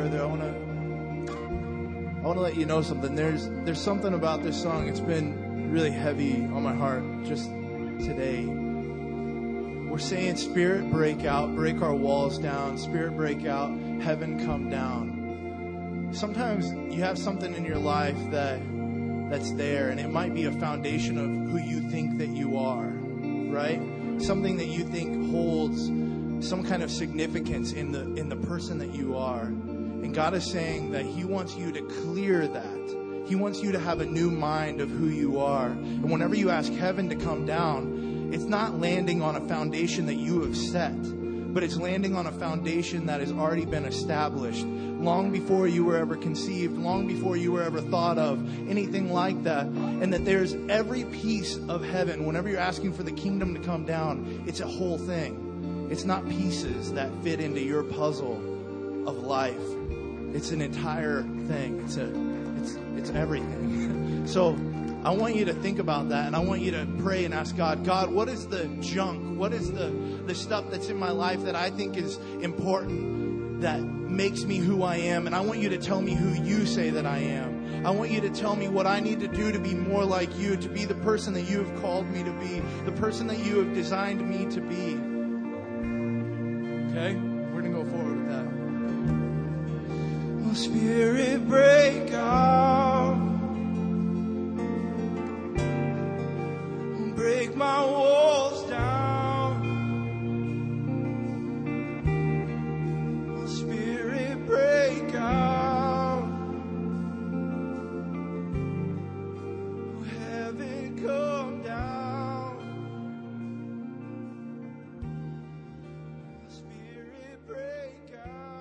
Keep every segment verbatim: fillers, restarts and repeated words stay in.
further, I want to I want to let you know something. There's there's something about this song. It's been really heavy on my heart just today. We're saying, Spirit, break out, break our walls down. Spirit, break out, heaven, come down. Sometimes you have something in your life that that's there, and it might be a foundation of who you think that you are, right? Something that you think holds some kind of significance in the in the person that you are. And God is saying that He wants you to clear that. He wants you to have a new mind of who you are. And whenever you ask heaven to come down, it's not landing on a foundation that you have set, but it's landing on a foundation that has already been established long before you were ever conceived, long before you were ever thought of, anything like that. And that there's every piece of heaven. Whenever you're asking for the kingdom to come down, it's a whole thing. It's not pieces that fit into your puzzle of life. It's an entire thing. It's a, it's, it's everything. So I want you to think about that, and I want you to pray and ask God, God, what is the junk? What is the, the stuff that's in my life that I think is important, that makes me who I am? And I want you to tell me who you say that I am. I want you to tell me what I need to do to be more like you, to be the person that you have called me to be, the person that you have designed me to be. Okay? We're going to go forward with that. Oh, Spirit, break out. Break my walls down. My spirit, break out. Heaven, come down. My spirit, break out.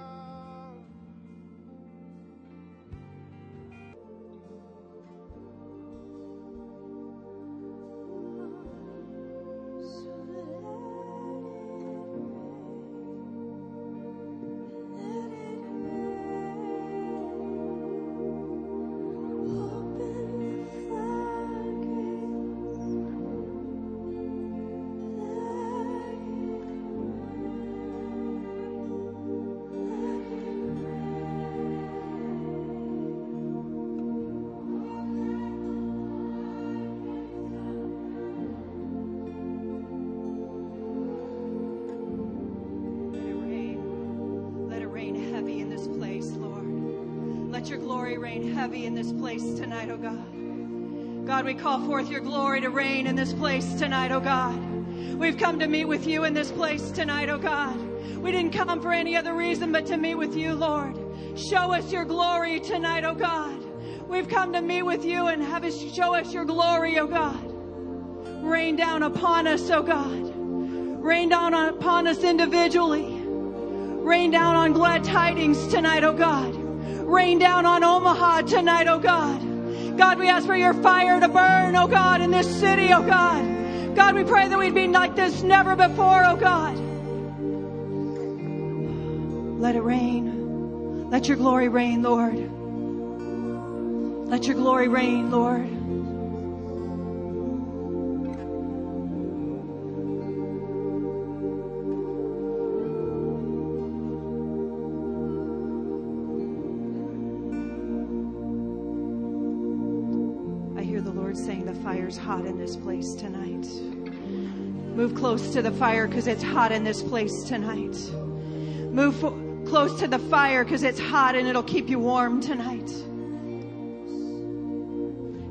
Heavy in this place tonight, oh God. God, we call forth your glory to reign in this place tonight, oh God. We've come to meet with you in this place tonight, oh God. We didn't come for any other reason but to meet with you, Lord. Show us your glory tonight, oh God. We've come to meet with you and have us show us your glory, oh God. Rain down upon us, oh God. Rain down upon us individually. Rain down on Glad Tidings tonight, oh God. Rain down on Omaha tonight, oh God. God, we ask for your fire to burn, oh God, in this city, oh God. God, we pray that we'd be like this never before, oh God. Let it rain. Let your glory rain, Lord. Let your glory rain, Lord. Hot in this place tonight. Move close to the fire because it's hot in this place tonight. Move fo- close to the fire because it's hot and it'll keep you warm tonight.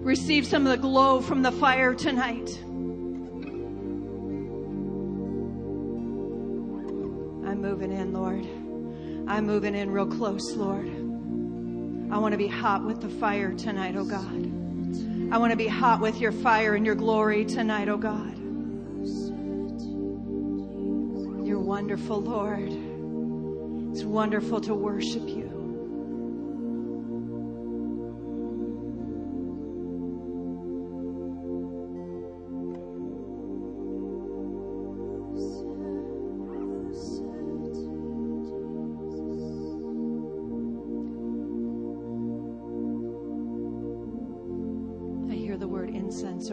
Receive some of the glow from the fire tonight. I'm moving in, Lord. I'm moving in real close, Lord. I want to be hot with the fire tonight, oh God. I want to be hot with your fire and your glory tonight, oh God. You're wonderful, Lord. It's wonderful to worship you.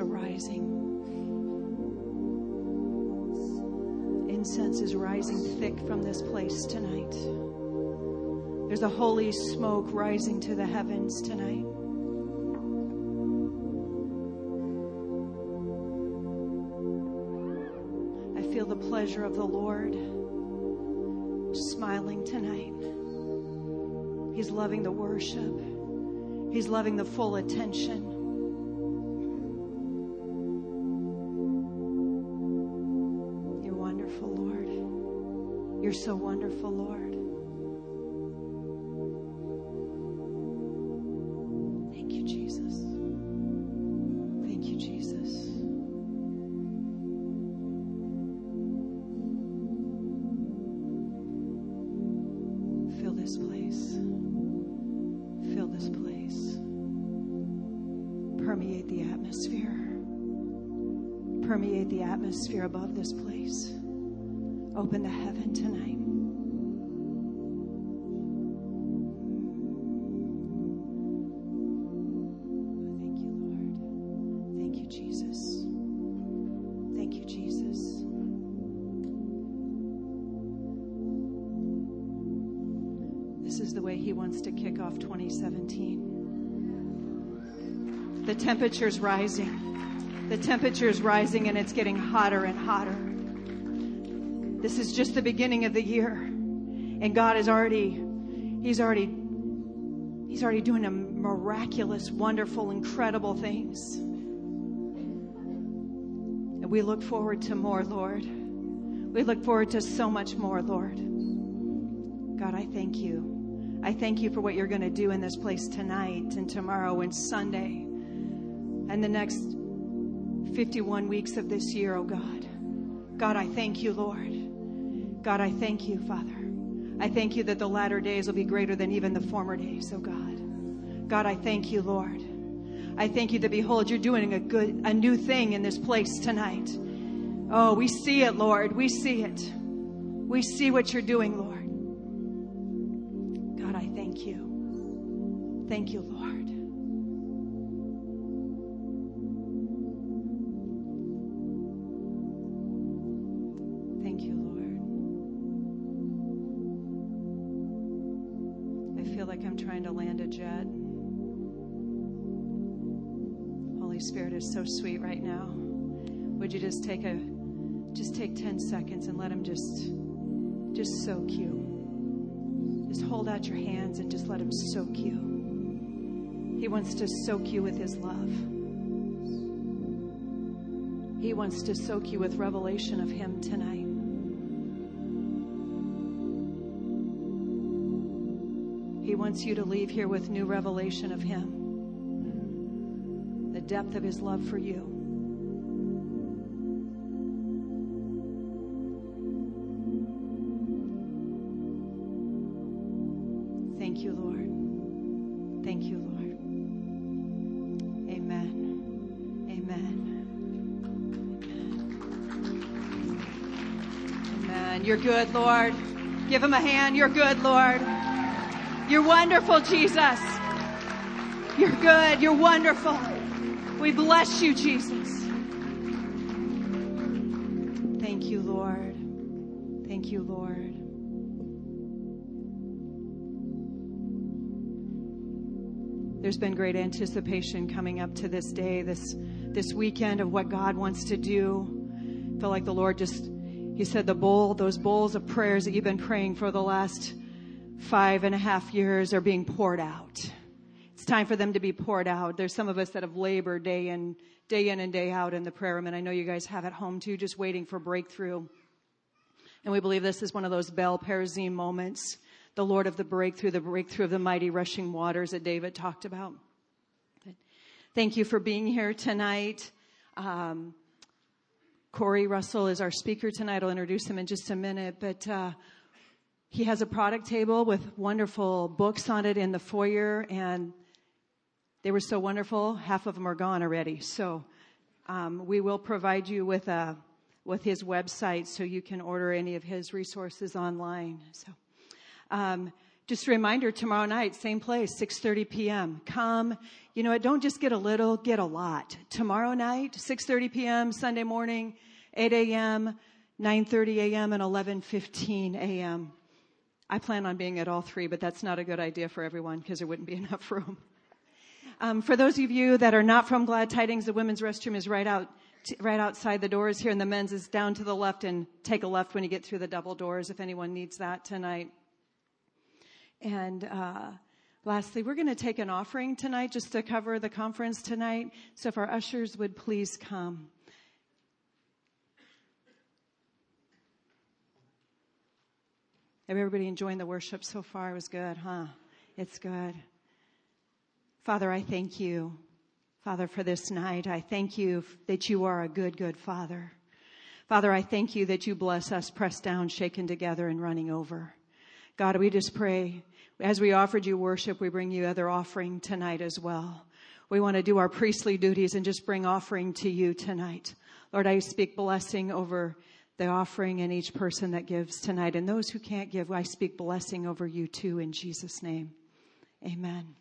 Arising. Incense is rising thick from this place tonight. There's a holy smoke rising to the heavens tonight. I feel the pleasure of the Lord smiling tonight. He's loving the worship. He's loving the full attention. You're wonderful, Lord. You're so wonderful, Lord. Atmosphere above this place. Open the heaven tonight. Thank you, Lord. Thank you, Jesus. Thank you, Jesus. This is the way He wants to kick off twenty seventeen. The temperature's rising. The temperature is rising and it's getting hotter and hotter. This is just the beginning of the year. And God is already, He's already, He's already doing a miraculous, wonderful, incredible things. And we look forward to more, Lord. We look forward to so much more, Lord. God, I thank you. I thank you for what you're going to do in this place tonight and tomorrow and Sunday and the next fifty-one weeks of this year, oh God. God, I thank you, Lord. God, I thank you, Father. I thank you that the latter days will be greater than even the former days, oh God. God, I thank you, Lord. I thank you that, behold, you're doing a good, a new thing in this place tonight. Oh, we see it, Lord. We see it. We see what you're doing, Lord. God, I thank you. Thank you, Lord. So sweet right now. Would you just take a just take ten seconds and let him just just soak you. Just hold out your hands and just let him soak you. He wants to soak you with his love. He wants to soak you with revelation of him tonight. He wants you to leave here with new revelation of him. Depth of his love for you. Thank you, Lord. Thank you, Lord. Amen. Amen. Amen. Amen. You're good, Lord. Give him a hand. You're good, Lord. You're wonderful, Jesus. You're good. You're wonderful. We bless you, Jesus. Thank you, Lord. Thank you, Lord. There's been great anticipation coming up to this day, this this weekend of what God wants to do. I feel like the Lord just, he said the bowl, those bowls of prayers that you've been praying for the last five and a half years are being poured out. It's time for them to be poured out. There's some of us that have labored day in, day in and day out in the prayer room, and I know you guys have at home too, just waiting for breakthrough. And we believe this is one of those Baal Perazim moments, the Lord of the breakthrough, the breakthrough of the mighty rushing waters that David talked about. But thank you for being here tonight. Um, Corey Russell is our speaker tonight. I'll introduce him in just a minute, but uh, he has a product table with wonderful books on it in the foyer, and they were so wonderful, half of them are gone already. So um, we will provide you with a, with his website so you can order any of his resources online. So um, just a reminder, tomorrow night, same place, six thirty p.m. Come. You know what? Don't just get a little, get a lot. Tomorrow night, six thirty p.m., Sunday morning, eight a.m., nine thirty a.m., and eleven fifteen a.m. I plan on being at all three, but that's not a good idea for everyone because there wouldn't be enough room. Um, for those of you that are not from Glad Tidings, the women's restroom is right out, t- right outside the doors here, and the men's is down to the left, and take a left when you get through the double doors if anyone needs that tonight. And uh, lastly, we're going to take an offering tonight just to cover the conference tonight. So if our ushers would please come. Everybody enjoying the worship so far? It was good, huh? It's good. Father, I thank you, Father, for this night. I thank you that you are a good, good Father. Father, I thank you that you bless us, pressed down, shaken together, and running over. God, we just pray, as we offered you worship, we bring you other offering tonight as well. We want to do our priestly duties and just bring offering to you tonight. Lord, I speak blessing over the offering and each person that gives tonight. And those who can't give, I speak blessing over you too in Jesus' name. Amen.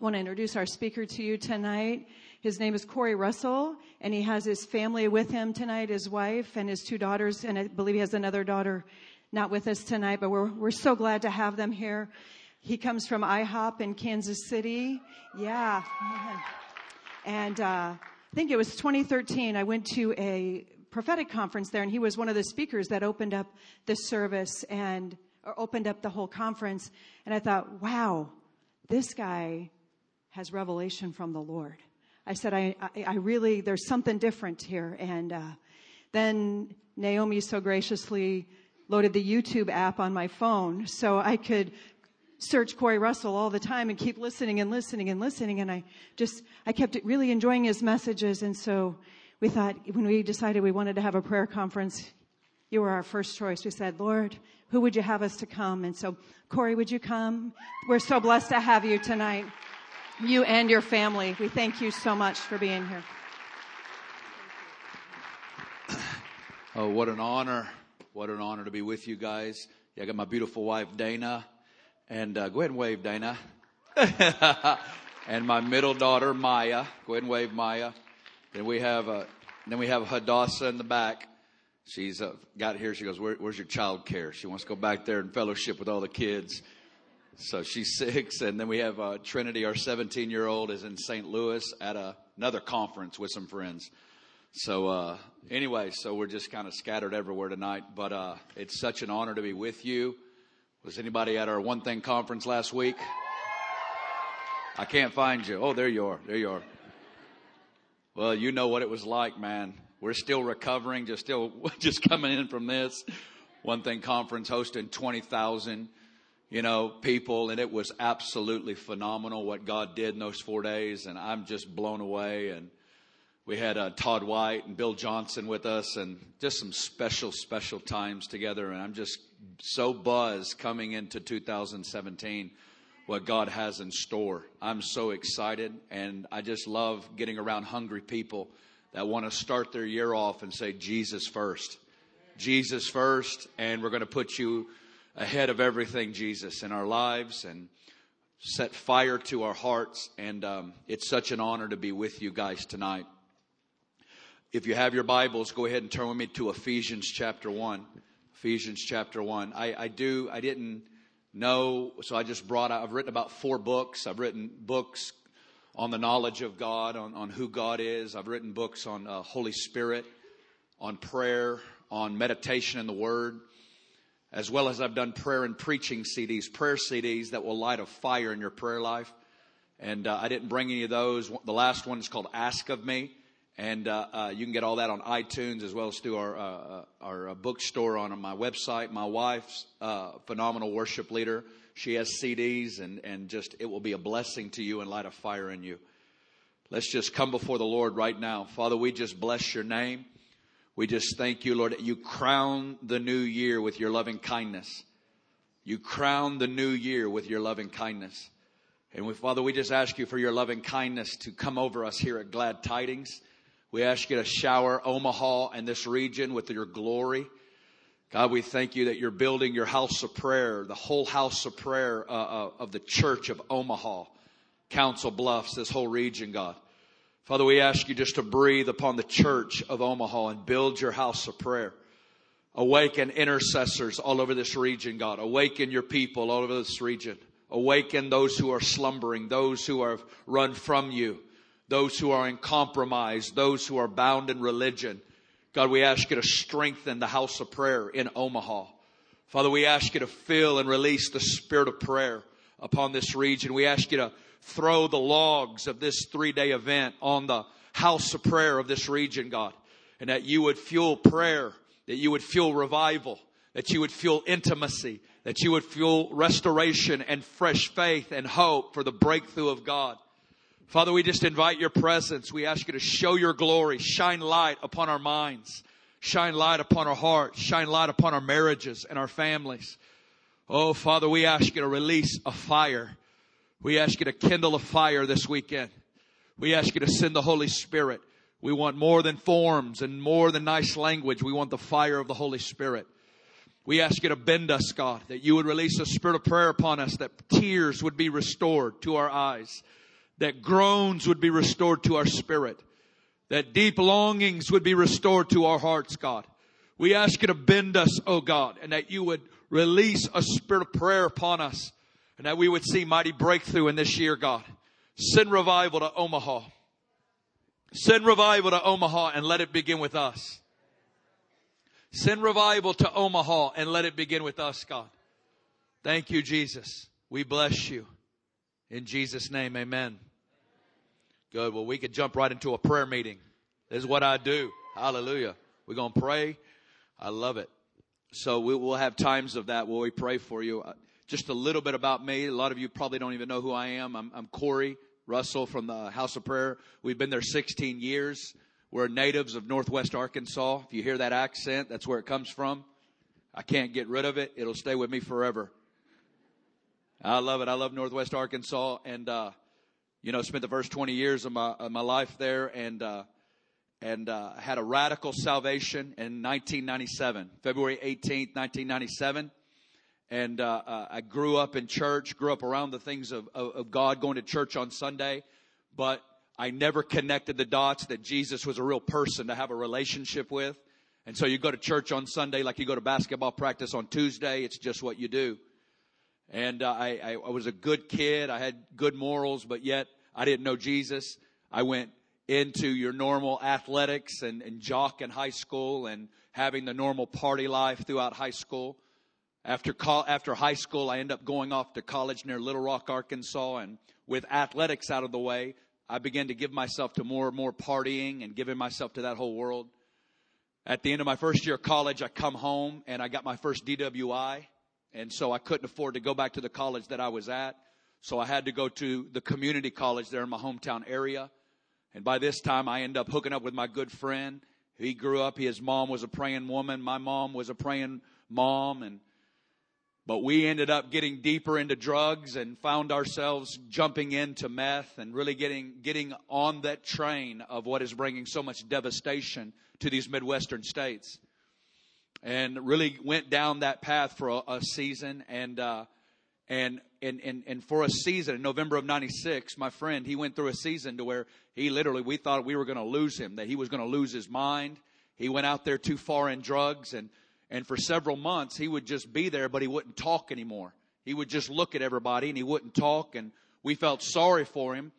I want to introduce our speaker to you tonight. His name is Corey Russell, and he has his family with him tonight, his wife and his two daughters. And I believe he has another daughter not with us tonight, but we're we're so glad to have them here. He comes from I hop in Kansas City. Yeah. And uh, I think it was twenty thirteen. I went to a prophetic conference there, and he was one of the speakers that opened up the service and or opened up the whole conference. And I thought, wow, this guy has revelation from the Lord. I said, I, I, I really, there's something different here. And uh, then Naomi so graciously loaded the YouTube app on my phone so I could search Corey Russell all the time and keep listening and listening and listening. And I just, I kept really enjoying his messages. And so we thought, when we decided we wanted to have a prayer conference, you were our first choice. We said, Lord, who would you have us to come? And so, Corey, would you come? We're so blessed to have you tonight, you and your family. We thank you so much for being here. Oh, what an honor. What an honor to be with you guys. Yeah, I got my beautiful wife, Dana. And uh, go ahead and wave, Dana. And my middle daughter, Maya. Go ahead and wave, Maya. Then we have uh, then we have Hadassah in the back. She's uh, got here. She goes, Where, where's your child care? She wants to go back there and fellowship with all the kids. So she's six. And then we have uh, Trinity, our seventeen-year-old, is in Saint Louis at a, another conference with some friends. So uh, anyway, so we're just kind of scattered everywhere tonight. But uh, it's such an honor to be with you. Was anybody at our One Thing conference last week? I can't find you. Oh, there you are. There you are. Well, you know what it was like, man. We're still recovering, just still just coming in from this One Thing conference, hosting twenty thousand, you know, people. And it was absolutely phenomenal what God did in those four days. And I'm just blown away. And we had uh, Todd White and Bill Johnson with us, and just some special, special times together. And I'm just so buzzed coming into two thousand seventeen. What God has in store. I'm so excited, and I just love getting around hungry people that want to start their year off and say, Jesus first. Jesus first, and we're going to put you ahead of everything, Jesus, in our lives, and set fire to our hearts. And um, it's such an honor to be with you guys tonight. If you have your Bibles, go ahead and turn with me to Ephesians chapter one. Ephesians chapter one. I, I do, I didn't... No, so I just brought out, I've written about four books. I've written books on the knowledge of God, on, on who God is. I've written books on uh, Holy Spirit, on prayer, on meditation in the Word, as well as I've done prayer and preaching C Ds, prayer C Ds that will light a fire in your prayer life. And uh, I didn't bring any of those. The last one is called Ask of Me. And uh, uh, you can get all that on iTunes as well as through our uh, our uh, bookstore on my website. My wife's uh, phenomenal worship leader. She has C Ds, and, and just it will be a blessing to you and light a fire in you. Let's just come before the Lord right now. Father, we just bless your name. We just thank you, Lord, that you crown the new year with your loving kindness. You crown the new year with your loving kindness. And we, Father, we just ask you for your loving kindness to come over us here at Glad Tidings. We ask you to shower Omaha and this region with your glory. God, we thank you that you're building your house of prayer, the whole house of prayer uh, uh, of the church of Omaha, Council Bluffs, this whole region, God. Father, we ask you just to breathe upon the church of Omaha and build your house of prayer. Awaken intercessors all over this region, God. Awaken your people all over this region. Awaken those who are slumbering, those who have run from you, those who are in compromise, those who are bound in religion. God, we ask you to strengthen the house of prayer in Omaha. Father, we ask you to fill and release the spirit of prayer upon this region. We ask you to throw the logs of this three-day event on the house of prayer of this region, God. And that you would fuel prayer, that you would fuel revival, that you would fuel intimacy, that you would fuel restoration and fresh faith and hope for the breakthrough of God. Father, we just invite your presence. We ask you to show your glory, shine light upon our minds, shine light upon our hearts, shine light upon our marriages and our families. Oh, Father, we ask you to release a fire. We ask you to kindle a fire this weekend. We ask you to send the Holy Spirit. We want more than forms and more than nice language. We want the fire of the Holy Spirit. We ask you to bend us, God, that you would release a spirit of prayer upon us, that tears would be restored to our eyes, that groans would be restored to our spirit, that deep longings would be restored to our hearts, God. We ask you to bend us, oh God, and that you would release a spirit of prayer upon us, and that we would see mighty breakthrough in this year, God. Send revival to Omaha. Send revival to Omaha and let it begin with us. Send revival to Omaha and let it begin with us, God. Thank you, Jesus. We bless you. In Jesus' name, amen. Good. Well, we could jump right into a prayer meeting. This is what I do. Hallelujah. We're going to pray. I love it. So we will have times of that where we pray for you. Just a little bit about me. A lot of you probably don't even know who I am. I'm, I'm Corey Russell from the House of Prayer. We've been there sixteen years. We're natives of Northwest Arkansas. If you hear that accent, that's where it comes from. I can't get rid of it. It'll stay with me forever. I love it. I love Northwest Arkansas. And, uh, you know, spent the first twenty years of my, of my life there, and uh, and uh, had a radical salvation in nineteen ninety-seven, February eighteenth, nineteen ninety-seven. And uh, uh, I grew up in church, grew up around the things of, of, of God, going to church on Sunday. But I never connected the dots that Jesus was a real person to have a relationship with. And so you go to church on Sunday like you go to basketball practice on Tuesday. It's just what you do. And uh, I, I, I was a good kid. I had good morals, but yet I didn't know Jesus. I went into your normal athletics and, and jock in high school and having the normal party life throughout high school. After co- after high school, I ended up going off to college near Little Rock, Arkansas. And with athletics out of the way, I began to give myself to more and more partying and giving myself to that whole world. At the end of my first year of college, I come home and I got my first D W I. And so I couldn't afford to go back to the college that I was at. So I had to go to the community college there in my hometown area. And by this time, I ended up hooking up with my good friend. He grew up. His mom was a praying woman. My mom was a praying mom. And But we ended up getting deeper into drugs and found ourselves jumping into meth and really getting getting on that train of what is bringing so much devastation to these Midwestern states. And really went down that path for a, a season. And, uh, and and and and for a season, in November of ninety-six, my friend, he went through a season to where he literally, we thought we were going to lose him, that he was going to lose his mind. He went out there too far in drugs, and And for several months, he would just be there, but he wouldn't talk anymore. He would just look at everybody, and he wouldn't talk. And we felt sorry for him,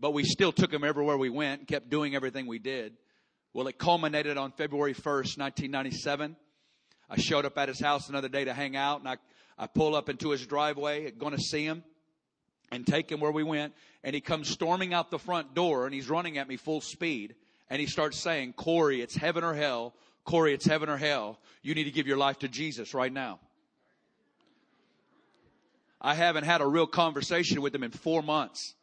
but we still took him everywhere we went and kept doing everything we did. Well, it culminated on February first, nineteen ninety-seven. I showed up at his house another day to hang out, and I, I pull up into his driveway, going to see him and take him where we went. And he comes storming out the front door, and he's running at me full speed. And he starts saying, "Corey, it's heaven or hell. Corey, it's heaven or hell. You need to give your life to Jesus right now." I haven't had a real conversation with him in four months.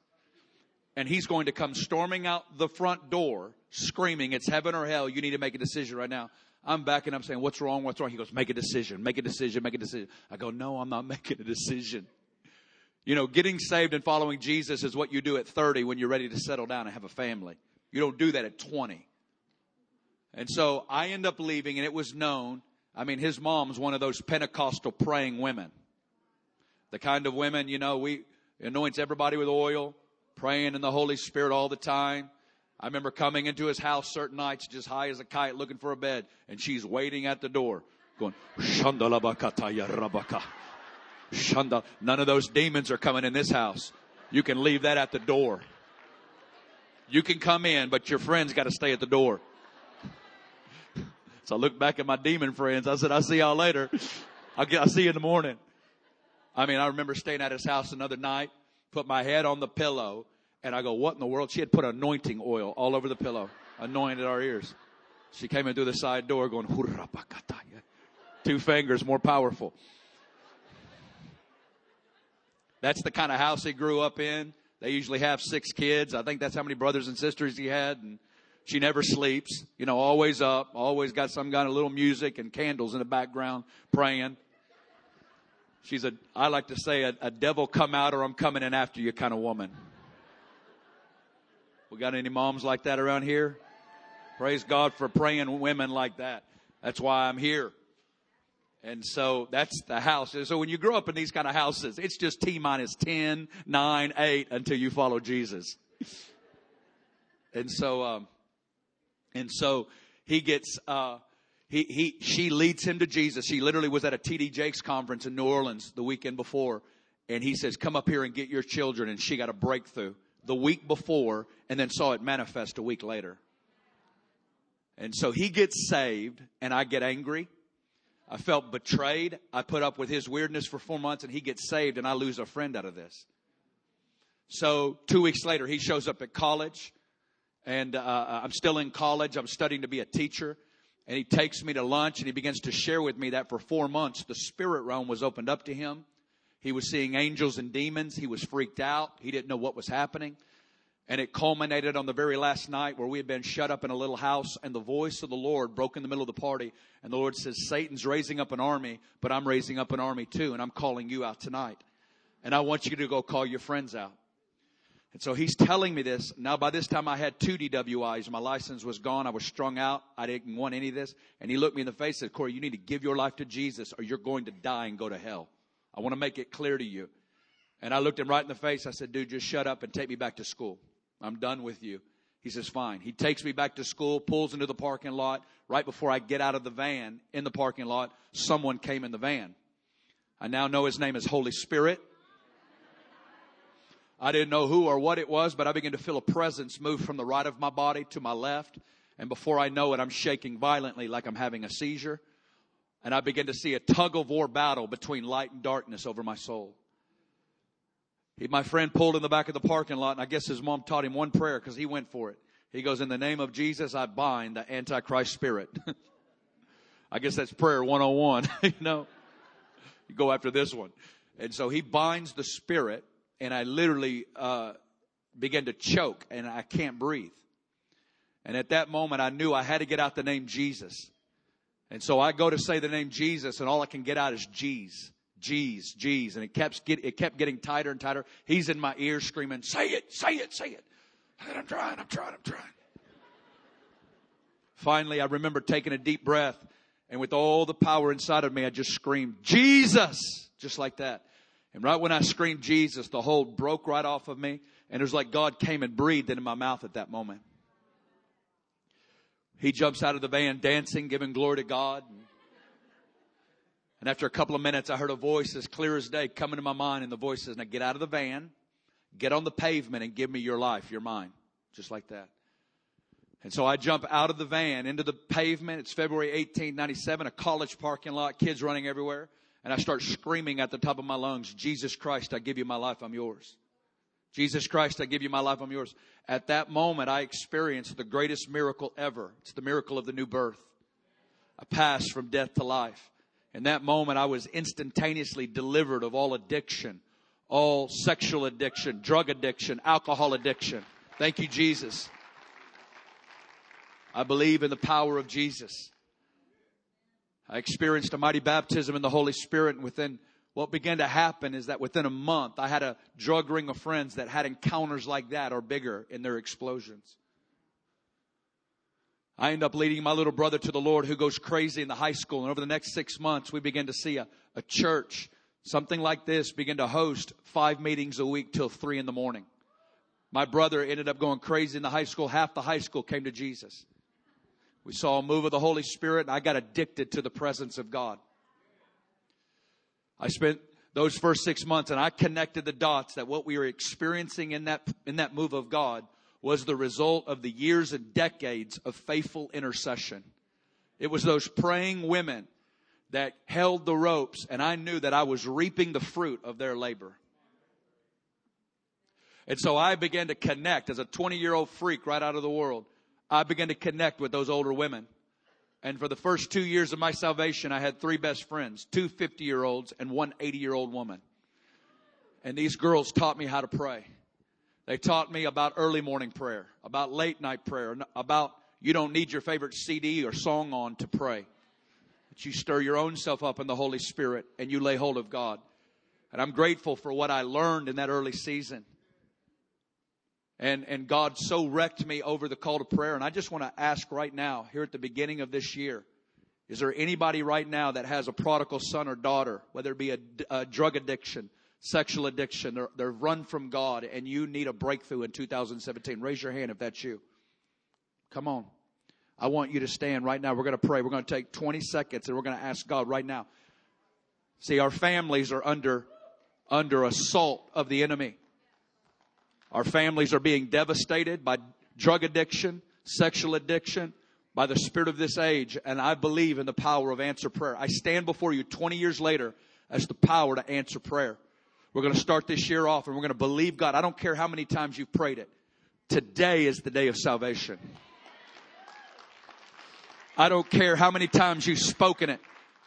And he's going to come storming out the front door, screaming, "It's heaven or hell. You need to make a decision right now." I'm backing up saying, "What's wrong? What's wrong?" He goes, "Make a decision. Make a decision. Make a decision." I go, "No, I'm not making a decision." You know, getting saved and following Jesus is what you do at thirty when you're ready to settle down and have a family. You don't do that at twenty. And so I end up leaving, and it was known. I mean, his mom's one of those Pentecostal praying women. The kind of women, you know, we anoints everybody with oil, praying in the Holy Spirit all the time. I remember coming into his house certain nights just high as a kite looking for a bed, and she's waiting at the door. going, Shandalabakataya Rabaka. Shanda. None of those demons are coming in this house. You can leave that at the door. You can come in, but your friends got to stay at the door. So I looked back at my demon friends. I said, I'll see y'all later. I'll, get, I'll see you in the morning. I mean, I remember staying at his house another night, put my head on the pillow, and I go, what in the world? She had put anointing oil all over the pillow, anointed our ears. She came in through the side door going, Hurrapakataya. Two fingers, more powerful. That's the kind of house he grew up in. They usually have six kids. I think that's how many brothers and sisters he had. And she never sleeps, you know, always up, always got some kind of little music and candles in the background praying. She's a, I like to say, a, a devil come out or I'm coming in after you kind of woman. We got any moms like that around here? Praise God for praying women like that. That's why I'm here. And so that's the house. So when you grow up in these kind of houses, it's just T minus ten, nine, eight until you follow Jesus. And so, um, and so he gets, uh, he, he, she leads him to Jesus. She literally was at a T D Jakes conference in New Orleans the weekend before. And he says, come up here and get your children. And she got a breakthrough the week before and then saw it manifest a week later. And so he gets saved and I get angry. I felt betrayed. I put up with his weirdness for four months and he gets saved and I lose a friend out of this. So two weeks later, he shows up at college. And uh, I'm still in college. I'm studying to be a teacher. And he takes me to lunch and he begins to share with me that for four months, the spirit realm was opened up to him. He was seeing angels and demons. He was freaked out. He didn't know what was happening. And it culminated on the very last night where we had been shut up in a little house. And the voice of the Lord broke in the middle of the party. And the Lord says, Satan's raising up an army, but I'm raising up an army too. And I'm calling you out tonight. And I want you to go call your friends out. And so he's telling me this. Now, by this time, I had two D W Is. My license was gone. I was strung out. I didn't want any of this. And he looked me in the face and said, Corey, you need to give your life to Jesus or you're going to die and go to hell. I want to make it clear to you. And I looked him right in the face. I said, dude, just shut up and take me back to school. I'm done with you. He says, fine. He takes me back to school, pulls into the parking lot. Right before I get out of the van in the parking lot, someone came in the van. I now know his name is Holy Spirit. I didn't know who or what it was, but I began to feel a presence move from the right of my body to my left. And before I know it, I'm shaking violently like I'm having a seizure. And I began to see a tug of war battle between light and darkness over my soul. He, my friend pulled in the back of the parking lot, and I guess his mom taught him one prayer because he went for it. He goes, in the name of Jesus, I bind the Antichrist spirit. I guess that's prayer one oh one. You know, you go after this one. And so he binds the spirit. And I literally uh, began to choke and I can't breathe. And at that moment, I knew I had to get out the name Jesus. And so I go to say the name Jesus and all I can get out is G's, G's, G's. And it kept, get, it kept getting tighter and tighter. He's in my ear screaming, say it, say it, say it. And I'm trying, I'm trying, I'm trying. Finally, I remember taking a deep breath. And with all the power inside of me, I just screamed, Jesus, just like that. And right when I screamed Jesus, the hold broke right off of me. And it was like God came and breathed into my mouth at that moment. He jumps out of the van dancing, giving glory to God. And after a couple of minutes, I heard a voice as clear as day coming to my mind. And the voice says, now get out of the van, get on the pavement and give me your life, your mind. Just like that. And so I jump out of the van into the pavement. It's February eighteenth, ninety-seven, a college parking lot, kids running everywhere. And I start screaming at the top of my lungs, Jesus Christ, I give you my life, I'm yours. Jesus Christ, I give you my life, I'm yours. At that moment, I experienced the greatest miracle ever. It's the miracle of the new birth. I passed from death to life. In that moment, I was instantaneously delivered of all addiction, all sexual addiction, drug addiction, alcohol addiction. Thank you, Jesus. I believe in the power of Jesus. I experienced a mighty baptism in the Holy Spirit. And within what began to happen is that within a month, I had a drug ring of friends that had encounters like that or bigger in their explosions. I end up leading my little brother to the Lord who goes crazy in the high school. And over the next six months, we began to see a, a church, something like this, begin to host five meetings a week till three in the morning. My brother ended up going crazy in the high school. Half the high school came to Jesus. We saw a move of the Holy Spirit, and I got addicted to the presence of God. I spent those first six months, and I connected the dots that what we were experiencing in that in that move of God was the result of the years and decades of faithful intercession. It was those praying women that held the ropes, and I knew that I was reaping the fruit of their labor. And so I began to connect as a twenty-year-old freak right out of the world. I began to connect with those older women. And for the first two years of my salvation, I had three best friends, two fifty-year-olds and one eighty-year-old woman. And these girls taught me how to pray. They taught me about early morning prayer, about late night prayer, about you don't need your favorite C D or song on to pray. But you stir your own self up in the Holy Spirit and you lay hold of God. And I'm grateful for what I learned in that early season. And and God so wrecked me over the call to prayer. And I just want to ask right now, here at the beginning of this year, is there anybody right now that has a prodigal son or daughter, whether it be a, a drug addiction, sexual addiction, they're, they're run from God, and you need a breakthrough in two thousand seventeen? Raise your hand if that's you. Come on. I want you to stand right now. We're going to pray. We're going to take twenty seconds, and we're going to ask God right now. See, our families are under, under assault of the enemy. Our families are being devastated by drug addiction, sexual addiction, by the spirit of this age. And I believe in the power of answer prayer. I stand before you twenty years later as the power to answer prayer. We're going to start this year off and we're going to believe God. I don't care how many times you've prayed it. Today is the day of salvation. I don't care how many times you've spoken it.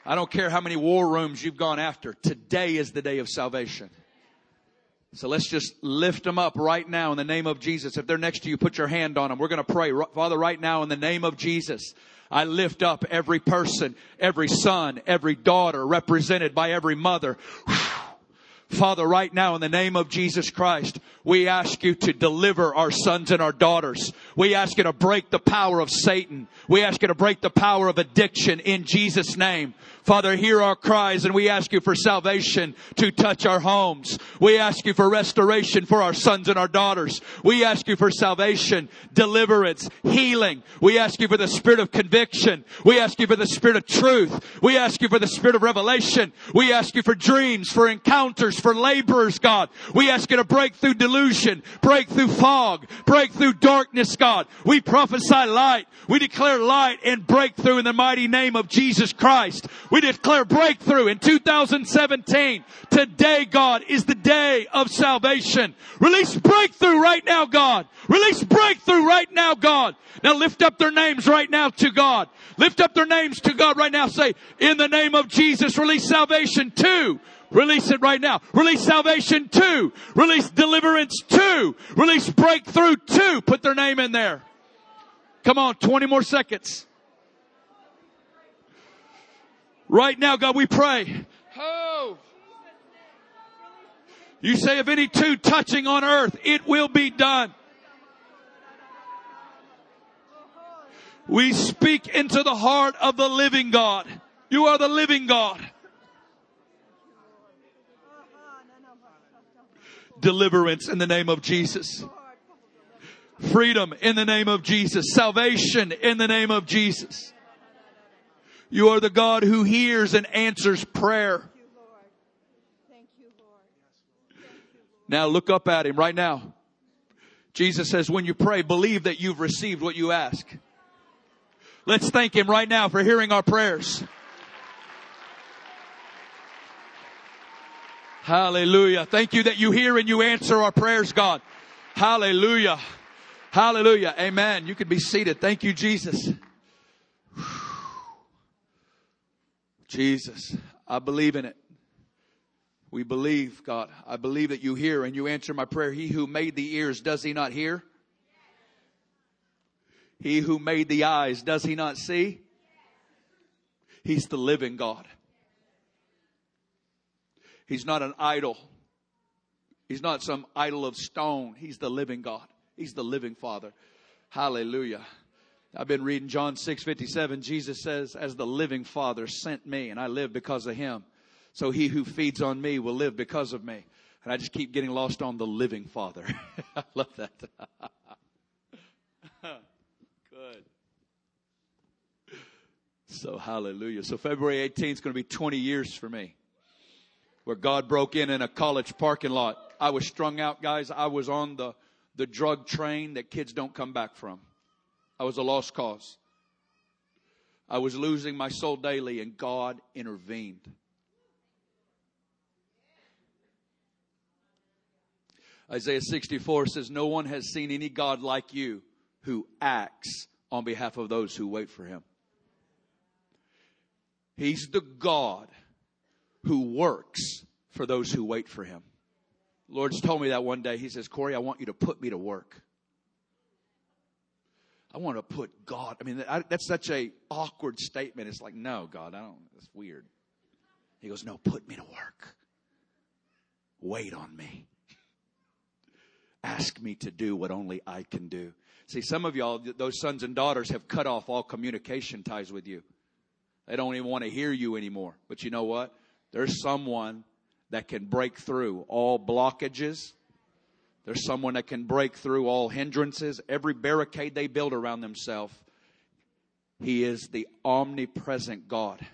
I don't care how many war rooms you've gone after. Today is the day of salvation. So let's just lift them up right now in the name of Jesus. If they're next to you, put your hand on them. We're going to pray. Father, right now in the name of Jesus, I lift up every person, every son, every daughter represented by every mother. Father, right now in the name of Jesus Christ, we ask you to deliver our sons and our daughters. We ask you to break the power of Satan. We ask you to break the power of addiction in Jesus' name. Father, hear our cries, and we ask you for salvation to touch our homes. We ask you for restoration for our sons and our daughters. We ask you for salvation, deliverance, healing. We ask you for the spirit of conviction. We ask you for the spirit of truth. We ask you for the spirit of revelation. We ask you for dreams, for encounters, for laborers, God. We ask you to break through delusion, break through fog, break through darkness, God. We prophesy light. We declare light and breakthrough in the mighty name of Jesus Christ. We declare breakthrough in two thousand seventeen. Today, God, is the day of salvation. Release breakthrough right now, God. Release breakthrough right now, God. Now lift up their names right now to God. Lift up their names to God right now. Say, in the name of Jesus, release salvation to. Release it right now. Release salvation too. Release deliverance too. Release breakthrough too. Put their name in there. Come on, twenty more seconds. Right now, God, we pray. Oh. You say, if any two touching on earth, it will be done. We speak into the heart of the living God. You are the living God. Deliverance in the name of Jesus. Freedom in the name of Jesus. Salvation in the name of Jesus. You are the God who hears and answers prayer. Now look up at him right now. Jesus says, when you pray, believe that you've received what you ask. Let's thank him right now for hearing our prayers. Hallelujah. Thank you that you hear and you answer our prayers, God. Hallelujah. Hallelujah. Amen. You can be seated. Thank you, Jesus. Whew. Jesus, I believe in it. We believe, God. I believe that you hear and you answer my prayer. He who made the ears, does he not hear? He who made the eyes, does he not see? He's the living God. He's not an idol. He's not some idol of stone. He's the living God. He's the living Father. Hallelujah. I've been reading John six fifty-seven. Jesus says, as the living Father sent me, and I live because of him. So he who feeds on me will live because of me. And I just keep getting lost on the living Father. I love that. Good. So hallelujah. So February eighteenth is going to be twenty years for me. Where God broke in in a college parking lot. I was strung out, guys. I was on the, the drug train that kids don't come back from. I was a lost cause. I was losing my soul daily, and God intervened. Isaiah sixty-four says, no one has seen any God like you who acts on behalf of those who wait for him. He's the God who works for those who wait for him. The Lord's told me that one day. He says, Corey, I want you to put me to work. I want to put God. I mean, I, that's such a awkward statement. It's like, no, God, I don't. That's weird. He goes, no, put me to work. Wait on me. Ask me to do what only I can do. See, some of y'all, those sons and daughters have cut off all communication ties with you. They don't even want to hear you anymore. But you know what? There's someone that can break through all blockages. There's someone that can break through all hindrances, every barricade they build around themselves. He is the omnipresent God.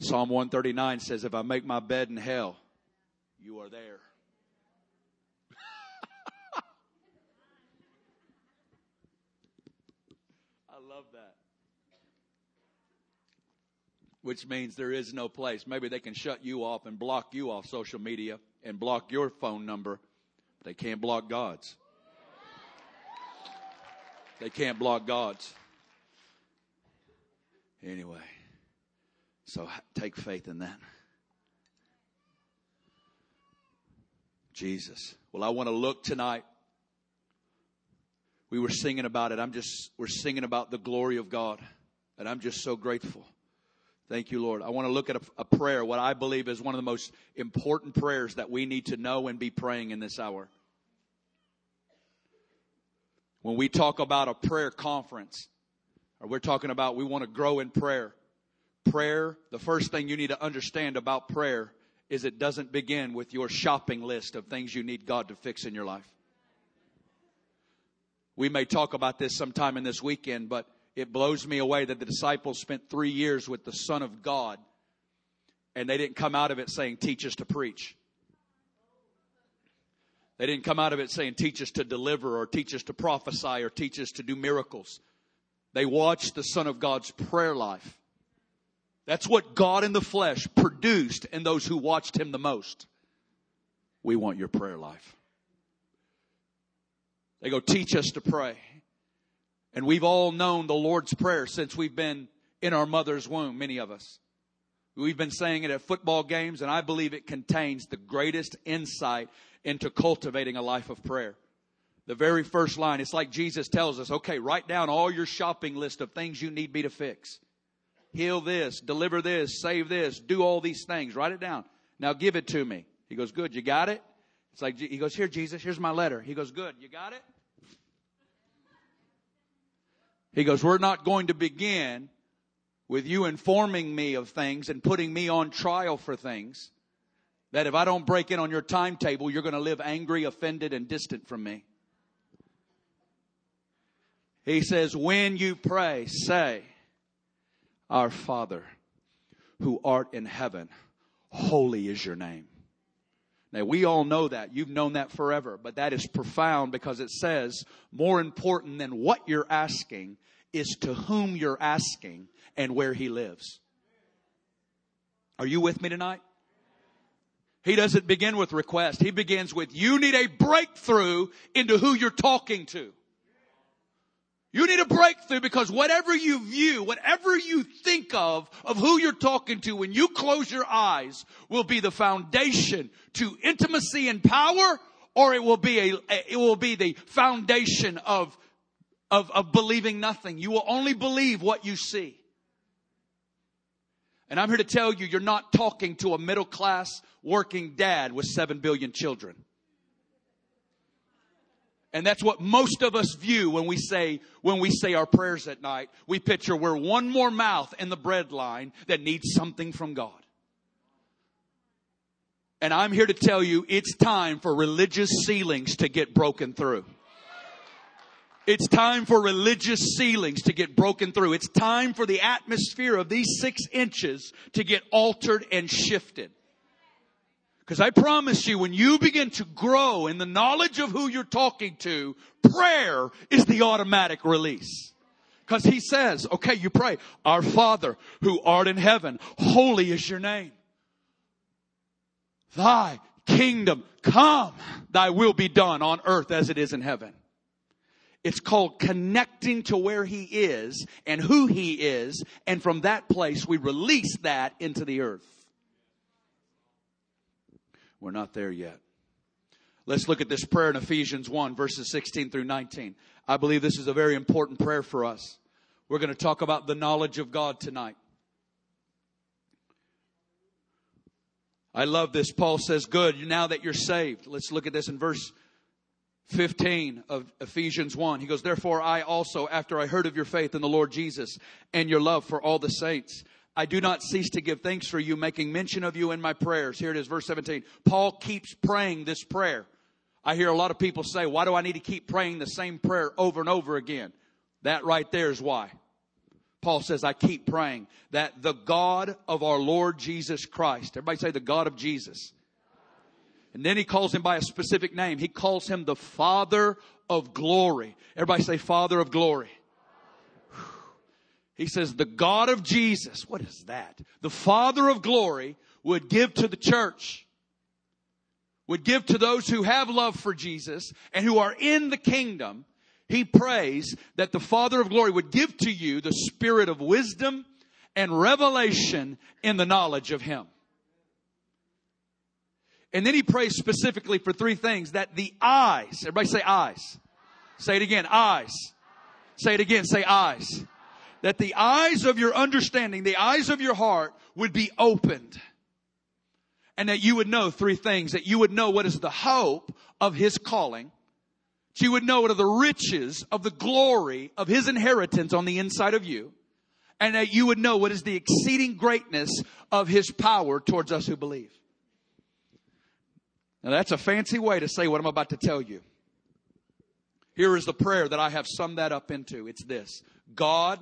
Psalm one thirty-nine says, if I make my bed in hell, you are there. I love that. Which means there is no place. Maybe they can shut you off and block you off social media and block your phone number. They can't block God's. They can't block God's. Anyway, so take faith in that. Jesus. Well, I want to look tonight. We were singing about it. I'm just, we're singing about the glory of God. And I'm just so grateful. Thank you, Lord. I want to look at a, a prayer, what I believe is one of the most important prayers that we need to know and be praying in this hour. When we talk about a prayer conference, or we're talking about we want to grow in prayer. Prayer, the first thing you need to understand about prayer is it doesn't begin with your shopping list of things you need God to fix in your life. We may talk about this sometime in this weekend, but it blows me away that the disciples spent three years with the Son of God and they didn't come out of it saying, teach us to preach. They didn't come out of it saying, teach us to deliver or teach us to prophesy or teach us to do miracles. They watched the Son of God's prayer life. That's what God in the flesh produced in those who watched him the most. We want your prayer life. They go, teach us to pray. And we've all known the Lord's Prayer since we've been in our mother's womb, many of us. We've been saying it at football games, and I believe it contains the greatest insight into cultivating a life of prayer. The very first line, it's like Jesus tells us, okay, write down all your shopping list of things you need me to fix. Heal this, deliver this, save this, do all these things. Write it down. Now give it to me. He goes, good, you got it? It's like, he goes, here, Jesus, here's my letter. He goes, good, you got it? He goes, we're not going to begin with you informing me of things and putting me on trial for things that if I don't break in on your timetable, you're going to live angry, offended, and distant from me. He says, when you pray, say, Our Father, who art in heaven, holy is your name. Now, we all know that. You've known that forever. But that is profound because it says more important than what you're asking is to whom you're asking and where he lives. Are you with me tonight? He doesn't begin with request. He begins with you need a breakthrough into who you're talking to. You need a breakthrough because whatever you view, whatever you think of, of who you're talking to, when you close your eyes, will be the foundation to intimacy and power, or it will be a, it will be the foundation of, of, of believing nothing. You will only believe what you see. And I'm here to tell you, you're not talking to a middle class working dad with seven billion children. And that's what most of us view when we say, when we say our prayers at night. We picture we're one more mouth in the bread line that needs something from God. And I'm here to tell you, it's time for religious ceilings to get broken through. It's time for religious ceilings to get broken through. It's time for the atmosphere of these six inches to get altered and shifted. Because I promise you, when you begin to grow in the knowledge of who you're talking to, prayer is the automatic release. Because he says, okay, you pray, our Father who art in heaven, holy is your name. Thy kingdom come, thy will be done on earth as it is in heaven. It's called connecting to where he is and who he is. And from that place, we release that into the earth. We're not there yet. Let's look at this prayer in Ephesians one, verses sixteen through nineteen. I believe this is a very important prayer for us. We're going to talk about the knowledge of God tonight. I love this. Paul says, good, now that you're saved. Let's look at this in verse fifteen of Ephesians one. He goes, therefore I also, after I heard of your faith in the Lord Jesus and your love for all the saints, I do not cease to give thanks for you, making mention of you in my prayers. Here it is, verse seventeen. Paul keeps praying this prayer. I hear a lot of people say, why do I need to keep praying the same prayer over and over again? That right there is why. Paul says, I keep praying that the God of our Lord Jesus Christ. Everybody say the God of Jesus. And then he calls him by a specific name. He calls him the Father of glory. Everybody say Father of glory. Whew. He says the God of Jesus. What is that? The Father of glory would give to the church. Would give to those who have love for Jesus and who are in the kingdom. He prays that the Father of glory would give to you the spirit of wisdom and revelation in the knowledge of him. And then he prays specifically for three things. That the eyes. Everybody say eyes. Eyes. Say it again. Eyes. Eyes. Say it again. Say eyes. Eyes. That the eyes of your understanding, the eyes of your heart would be opened. And that you would know three things. That you would know what is the hope of his calling. That you would know what are the riches of the glory of his inheritance on the inside of you. And that you would know what is the exceeding greatness of his power towards us who believe. Now that's a fancy way to say what I'm about to tell you. Here is the prayer that I have summed that up into. It's this. God,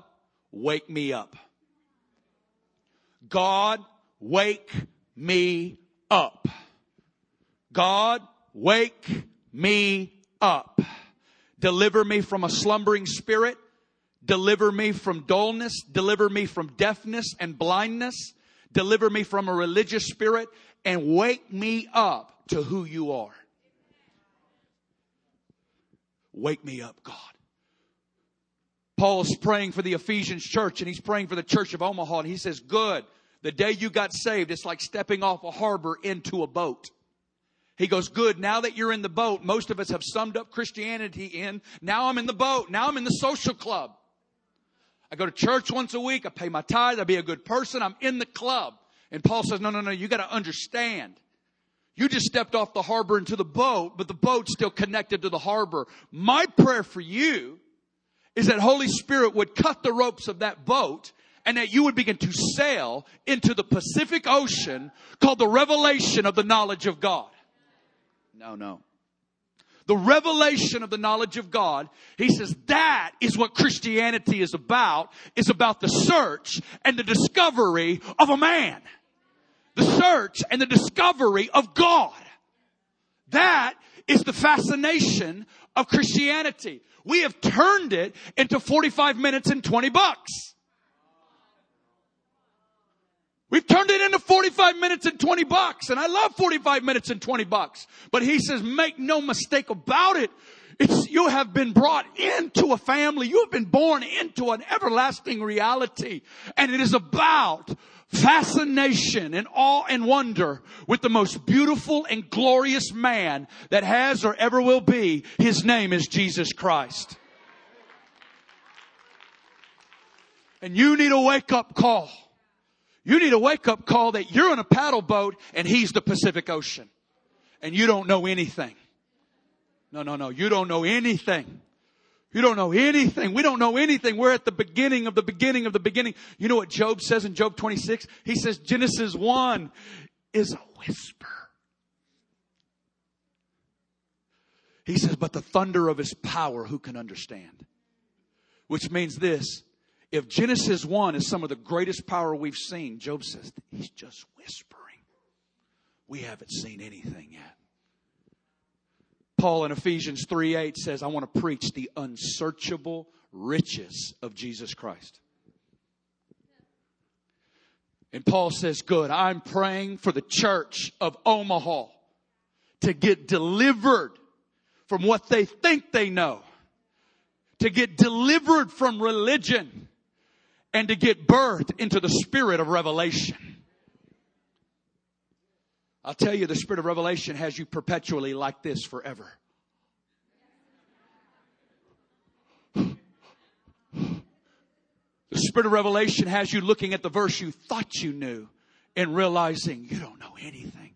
wake me up. God, wake me up. God, wake me up. Deliver me from a slumbering spirit. Deliver me from dullness. Deliver me from deafness and blindness. Deliver me from a religious spirit and wake me up to who you are. Wake me up, God. Paul's praying for the Ephesians church. And he's praying for the church of Omaha. And he says, good. The day you got saved, it's like stepping off a harbor into a boat. He goes, good. Now that you're in the boat, most of us have summed up Christianity in, now I'm in the boat. Now I'm in the social club. I go to church once a week. I pay my tithe. I be a good person. I'm in the club. And Paul says, no, no, no. You got to understand. You just stepped off the harbor into the boat, but the boat's still connected to the harbor. My prayer for you is that Holy Spirit would cut the ropes of that boat and that you would begin to sail into the Pacific Ocean called the revelation of the knowledge of God. No, no. The revelation of the knowledge of God. He says that is what Christianity is about. It's about the search and the discovery of a man. The search and the discovery of God. That is the fascination of Christianity. We have turned it into forty-five minutes and twenty bucks. We've turned it into forty-five minutes and twenty bucks. And I love forty-five minutes and twenty bucks. But he says, make no mistake about it. It's, you have been brought into a family. You have been born into an everlasting reality. And it is about fascination and awe and wonder with the most beautiful and glorious man that has or ever will be. His name is Jesus Christ. And you need a wake-up call. You need a wake-up call that you're in a paddle boat and he's the Pacific Ocean. And you don't know anything. No, no, no. You don't know anything. You don't know anything. We don't know anything. We're at the beginning of the beginning of the beginning. You know what Job says in Job twenty-six? He says Genesis one is a whisper. He says, but the thunder of his power, who can understand? Which means this. If Genesis one is some of the greatest power we've seen, Job says, he's just whispering. We haven't seen anything yet. Paul in Ephesians three eight says, I want to preach the unsearchable riches of Jesus Christ. And Paul says, good, I'm praying for the church of Omaha to get delivered from what they think they know, to get delivered from religion, and to get birthed into the spirit of revelation. I'll tell you, the spirit of revelation has you perpetually like this forever. The spirit of revelation has you looking at the verse you thought you knew and realizing you don't know anything.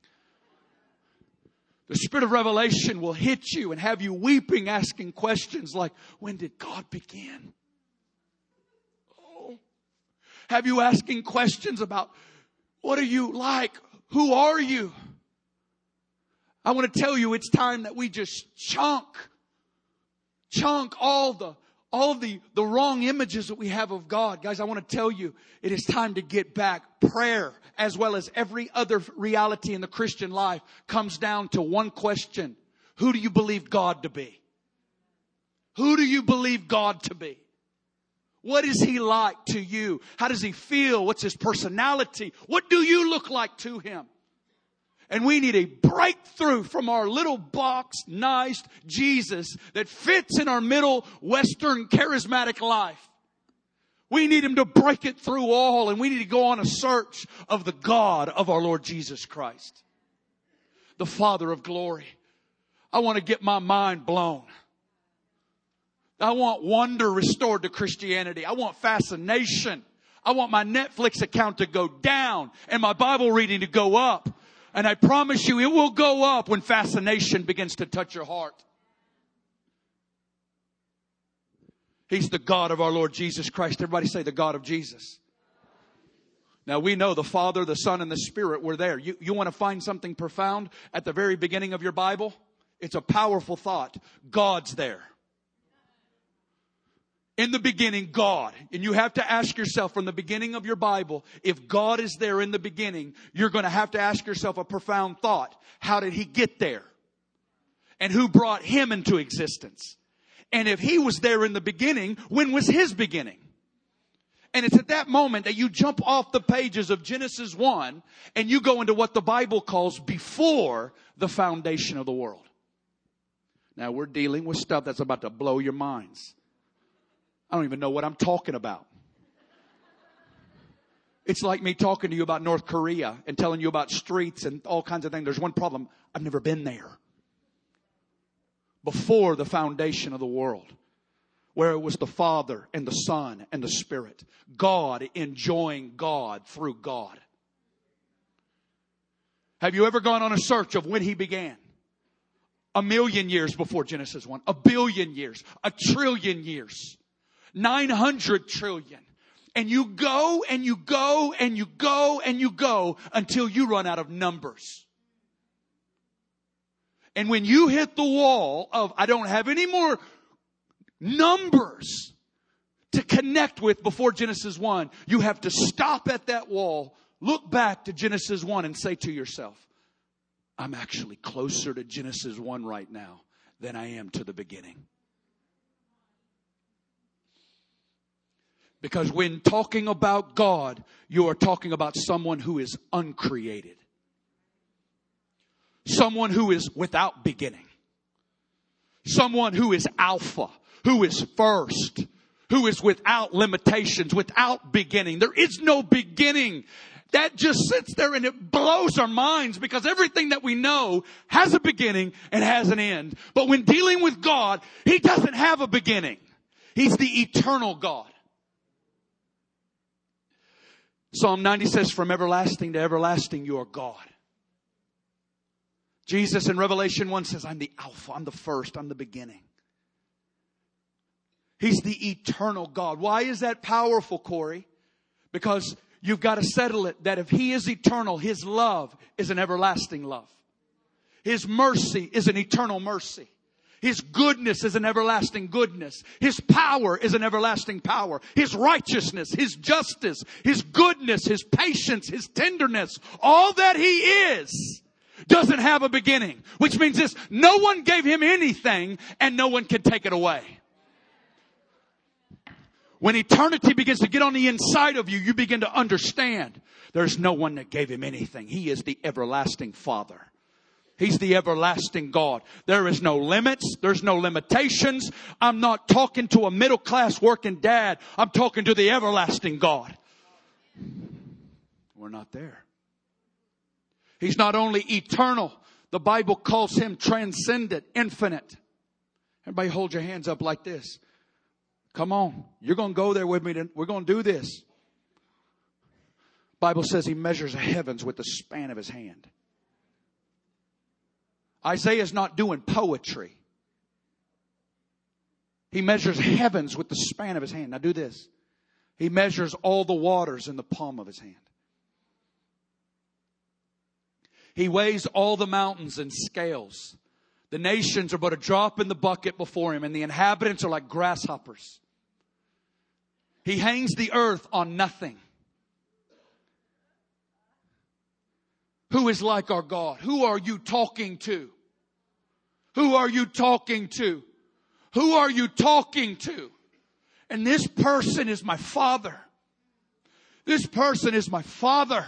The spirit of revelation will hit you and have you weeping, asking questions like, when did God begin? Oh. Have you asking questions about, what are you like? Who are you? I want to tell you, it's time that we just chunk, chunk all the, all the, the wrong images that we have of God. Guys, I want to tell you, it is time to get back. Prayer, as well as every other reality in the Christian life, comes down to one question. Who do you believe God to be? Who do you believe God to be? What is he like to you? How does he feel? What's his personality? What do you look like to him? And we need a breakthrough from our little box, nice Jesus that fits in our middle Western charismatic life. We need him to break it through all, and we need to go on a search of the God of our Lord Jesus Christ, the Father of glory. I want to get my mind blown. I want wonder restored to Christianity. I want fascination. I want my Netflix account to go down and my Bible reading to go up. And I promise you, it will go up when fascination begins to touch your heart. He's the God of our Lord Jesus Christ. Everybody say, the God of Jesus. Now, we know the Father, the Son, and the Spirit were there. You, you want to find something profound at the very beginning of your Bible? It's a powerful thought. God's there. In the beginning, God. And you have to ask yourself from the beginning of your Bible, if God is there in the beginning, you're going to have to ask yourself a profound thought. How did he get there? And who brought him into existence? And if he was there in the beginning, when was his beginning? And it's at that moment that you jump off the pages of Genesis one and you go into what the Bible calls before the foundation of the world. Now, we're dealing with stuff that's about to blow your minds. I don't even know what I'm talking about. It's like me talking to you about North Korea and telling you about streets and all kinds of things. There's one problem. I've never been there. Before the foundation of the world, where it was the Father and the Son and the Spirit, God enjoying God through God. Have you ever gone on a search of when he began? A million years before Genesis one. A billion years. A trillion years. nine hundred trillion. And you go and you go and you go and you go until you run out of numbers. And when you hit the wall of, I don't have any more numbers to connect with before Genesis one, you have to stop at that wall, look back to Genesis one and say to yourself, I'm actually closer to Genesis one right now than I am to the beginning. Because when talking about God, you are talking about someone who is uncreated. Someone who is without beginning. Someone who is alpha, who is first, who is without limitations, without beginning. There is no beginning. That just sits there and it blows our minds because everything that we know has a beginning and has an end. But when dealing with God, he doesn't have a beginning. He's the eternal God. Psalm ninety says, from everlasting to everlasting, you are God. Jesus in Revelation one says, I'm the Alpha, I'm the first, I'm the beginning. He's the eternal God. Why is that powerful, Corey? Because you've got to settle it that if he is eternal, his love is an everlasting love. His mercy is an eternal mercy. His goodness is an everlasting goodness. His power is an everlasting power. His righteousness, His justice, His goodness, His patience, His tenderness. All that He is doesn't have a beginning. Which means this, no one gave Him anything and no one can take it away. When eternity begins to get on the inside of you, you begin to understand there's no one that gave Him anything. He is the everlasting Father. He's the everlasting God. There is no limits. There's no limitations. I'm not talking to a middle class working dad. I'm talking to the everlasting God. We're not there. He's not only eternal. The Bible calls Him transcendent, infinite. Everybody hold your hands up like this. Come on. You're going to go there with me. To, we're going to do this. Bible says He measures the heavens with the span of His hand. Isaiah's not doing poetry. He measures heavens with the span of His hand. Now do this. He measures all the waters in the palm of His hand. He weighs all the mountains in scales. The nations are but a drop in the bucket before Him, and the inhabitants are like grasshoppers. He hangs the earth on nothing. Who is like our God? Who are you talking to? Who are you talking to? Who are you talking to? And this person is my Father. This person is my Father.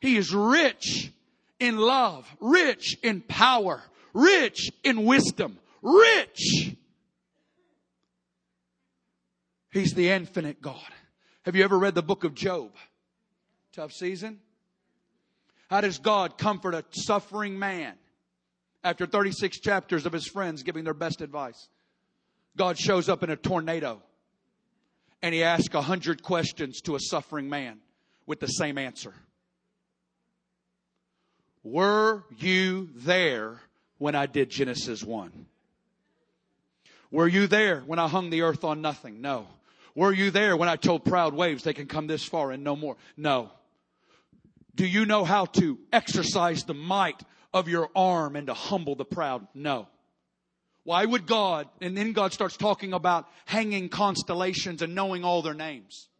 He is rich in love, rich in power, rich in wisdom, rich. He's the infinite God. Have you ever read the book of Job? Tough season. How does God comfort a suffering man after thirty-six chapters of his friends giving their best advice? God shows up in a tornado and He asks a hundred questions to a suffering man with the same answer. Were you there when I did Genesis one? Were you there when I hung the earth on nothing? No. Were you there when I told proud waves they can come this far and no more? No. Do you know how to exercise the might of your arm and to humble the proud? No. Why would God, and then God starts talking about hanging constellations and knowing all their names.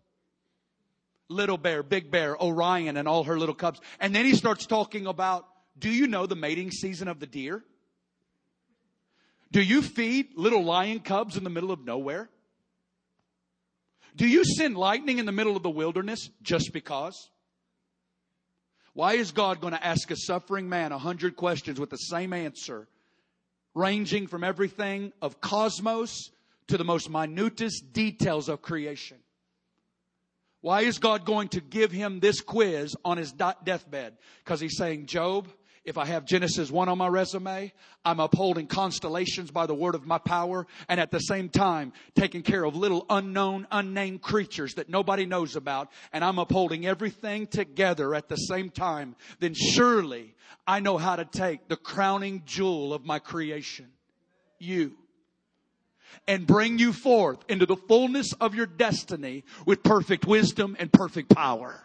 Little Bear, Big Bear, Orion, and all her little cubs. And then He starts talking about, do you know the mating season of the deer? Do you feed little lion cubs in the middle of nowhere? Do you send lightning in the middle of the wilderness just because? Why is God going to ask a suffering man a hundred questions with the same answer, ranging from everything of cosmos to the most minutest details of creation? Why is God going to give him this quiz on his deathbed? Because He's saying, Job, if I have Genesis one on my resume, I'm upholding constellations by the word of my power, and at the same time taking care of little unknown, unnamed creatures that nobody knows about, and I'm upholding everything together at the same time. Then surely I know how to take the crowning jewel of my creation, you, and bring you forth into the fullness of your destiny with perfect wisdom and perfect power.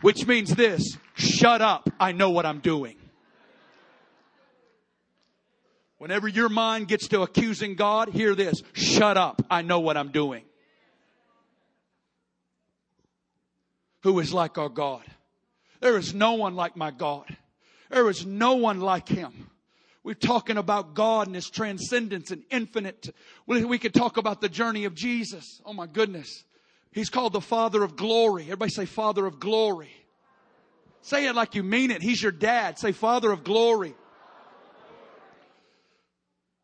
Which means this, shut up, I know what I'm doing. Whenever your mind gets to accusing God, hear this, shut up, I know what I'm doing. Who is like our God? There is no one like my God. There is no one like Him. We're talking about God and His transcendence and infinite. We could talk about the journey of Jesus. Oh my goodness. He's called the Father of glory. Everybody say Father of glory. Say it like you mean it. He's your dad. Say Father of glory.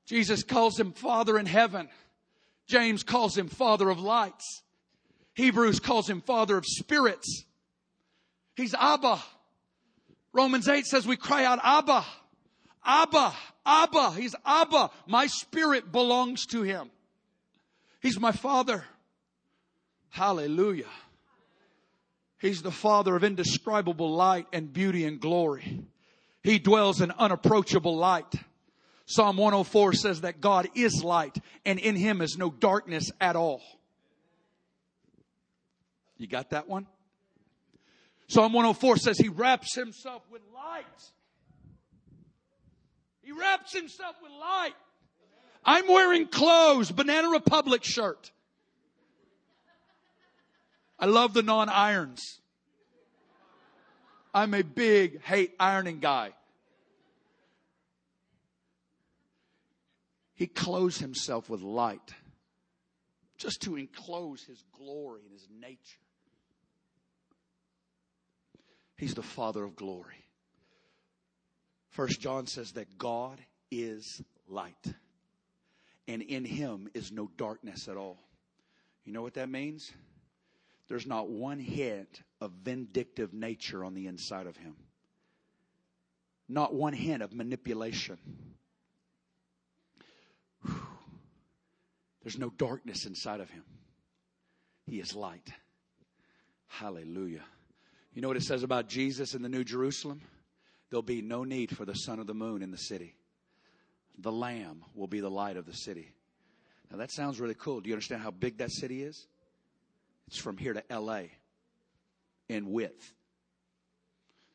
Jesus calls Him Father in heaven. James calls Him Father of lights. Hebrews calls Him Father of spirits. He's Abba. Romans eight says we cry out Abba. Abba. Abba. He's Abba. My spirit belongs to Him. He's my Father. Hallelujah. He's the Father of indescribable light and beauty and glory. He dwells in unapproachable light. Psalm one oh four says that God is light and in Him is no darkness at all. You got that one? Psalm one oh four says He wraps Himself with light. He wraps himself with light. I'm wearing clothes, Banana Republic shirt. I love the non-irons. I'm a big hate ironing guy. He clothes himself with light just to enclose his glory and his nature. He's the Father of glory. First John says that God is light, and in him is no darkness at all. You know what that means? There's not one hint of vindictive nature on the inside of him. Not one hint of manipulation. Whew. There's no darkness inside of him. He is light. Hallelujah. You know what it says about Jesus in the New Jerusalem? There'll be no need for the sun or the moon in the city. The Lamb will be the light of the city. Now that sounds really cool. Do you understand how big that city is? It's from here to L A in width.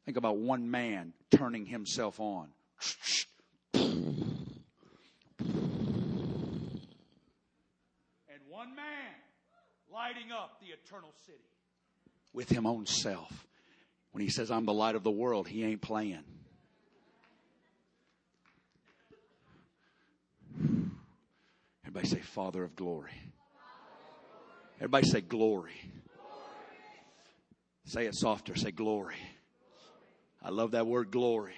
Think about one man turning himself on. And one man lighting up the eternal city with him own self. When he says, I'm the light of the world, he ain't playing. Everybody say, Father of glory. Everybody say glory. glory. Say it softer. Say glory. glory. I love that word glory.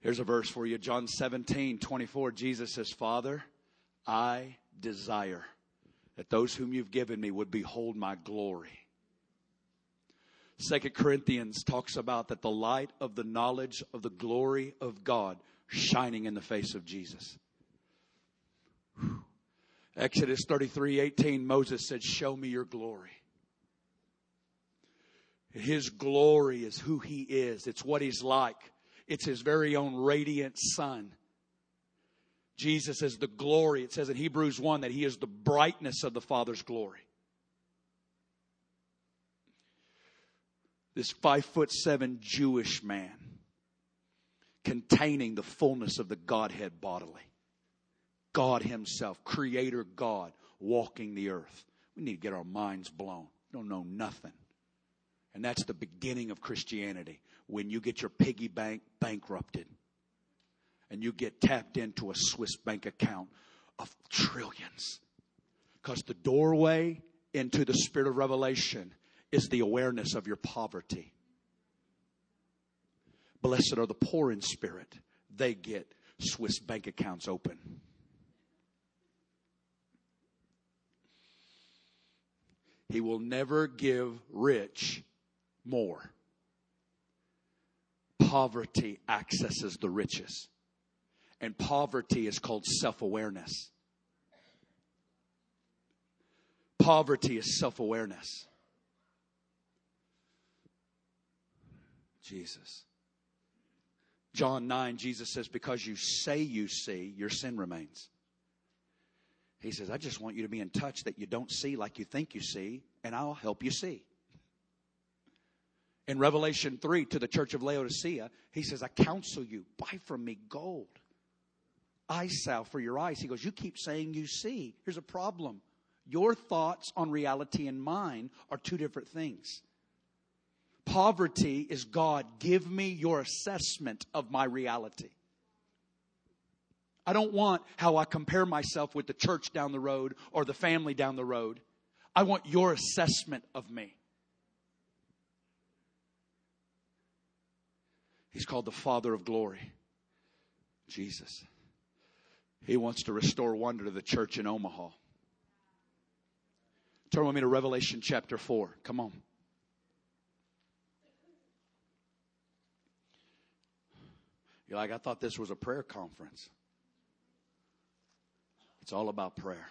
Here's a verse for you. John seventeen twenty-four. Jesus says, Father, I desire that those whom you've given me would behold my glory. Second Corinthians talks about that the light of the knowledge of the glory of God shining in the face of Jesus. Whew. Exodus thirty-three eighteen, Moses said, show me your glory. His glory is who he is. It's what he's like. It's his very own radiant sun. Jesus is the glory. It says in Hebrews one that he is the brightness of the Father's glory. This five foot seven Jewish man containing the fullness of the Godhead bodily. God himself, creator God, walking the earth. We need to get our minds blown. We don't know nothing. And that's the beginning of Christianity. When you get your piggy bank bankrupted and you get tapped into a Swiss bank account of trillions. Because the doorway into the spirit of revelation is the awareness of your poverty. Blessed are the poor in spirit. They get Swiss bank accounts open. He will never give rich more. Poverty accesses the riches. And poverty is called self-awareness. Poverty is self-awareness. Jesus. John nine, Jesus says, because you say you see, your sin remains. He says, I just want you to be in touch that you don't see like you think you see, and I'll help you see. In Revelation three, to the church of Laodicea, he says, I counsel you, buy from me gold, eye salve for your eyes. He goes, you keep saying you see. Here's a problem. Your thoughts on reality and mine are two different things. Poverty is God, give me your assessment of my reality. I don't want how I compare myself with the church down the road or the family down the road. I want your assessment of me. He's called the Father of glory, Jesus. He wants to restore wonder to the church in Omaha. Turn with me to Revelation chapter four. Come on. You're like, I thought this was a prayer conference. It's all about prayer.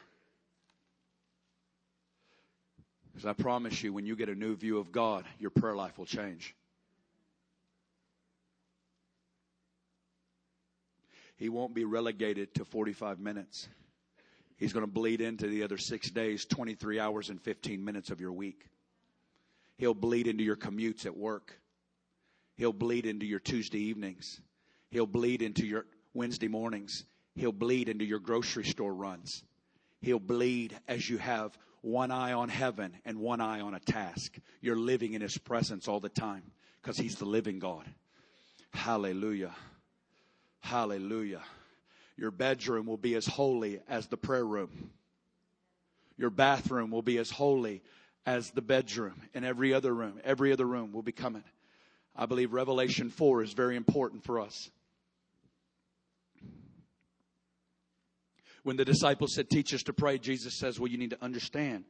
Because I promise you, when you get a new view of God, your prayer life will change. He won't be relegated to forty-five minutes. He's going to bleed into the other six days, twenty-three hours and fifteen minutes of your week. He'll bleed into your commutes at work. He'll bleed into your Tuesday evenings. He'll bleed into your Wednesday mornings. He'll bleed into your grocery store runs. He'll bleed as you have one eye on heaven and one eye on a task. You're living in his presence all the time because he's the living God. Hallelujah. Hallelujah. Your bedroom will be as holy as the prayer room. Your bathroom will be as holy as the bedroom and every other room. Every other room will become it. I believe Revelation four is very important for us. When the disciples said, teach us to pray, Jesus says, well, you need to understand.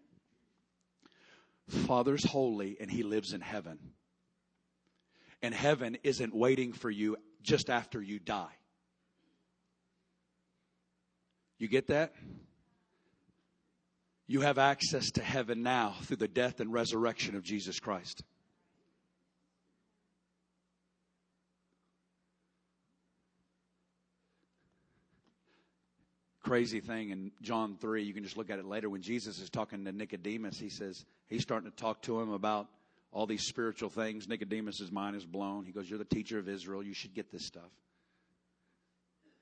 Father's holy and he lives in heaven. And heaven isn't waiting for you just after you die. You get that? You have access to heaven now through the death and resurrection of Jesus Christ. Crazy thing in John three, you can just look at it later. When Jesus is talking to Nicodemus, he says, he's starting to talk to him about all these spiritual things. Nicodemus's mind is blown. He goes, you're the teacher of Israel. You should get this stuff.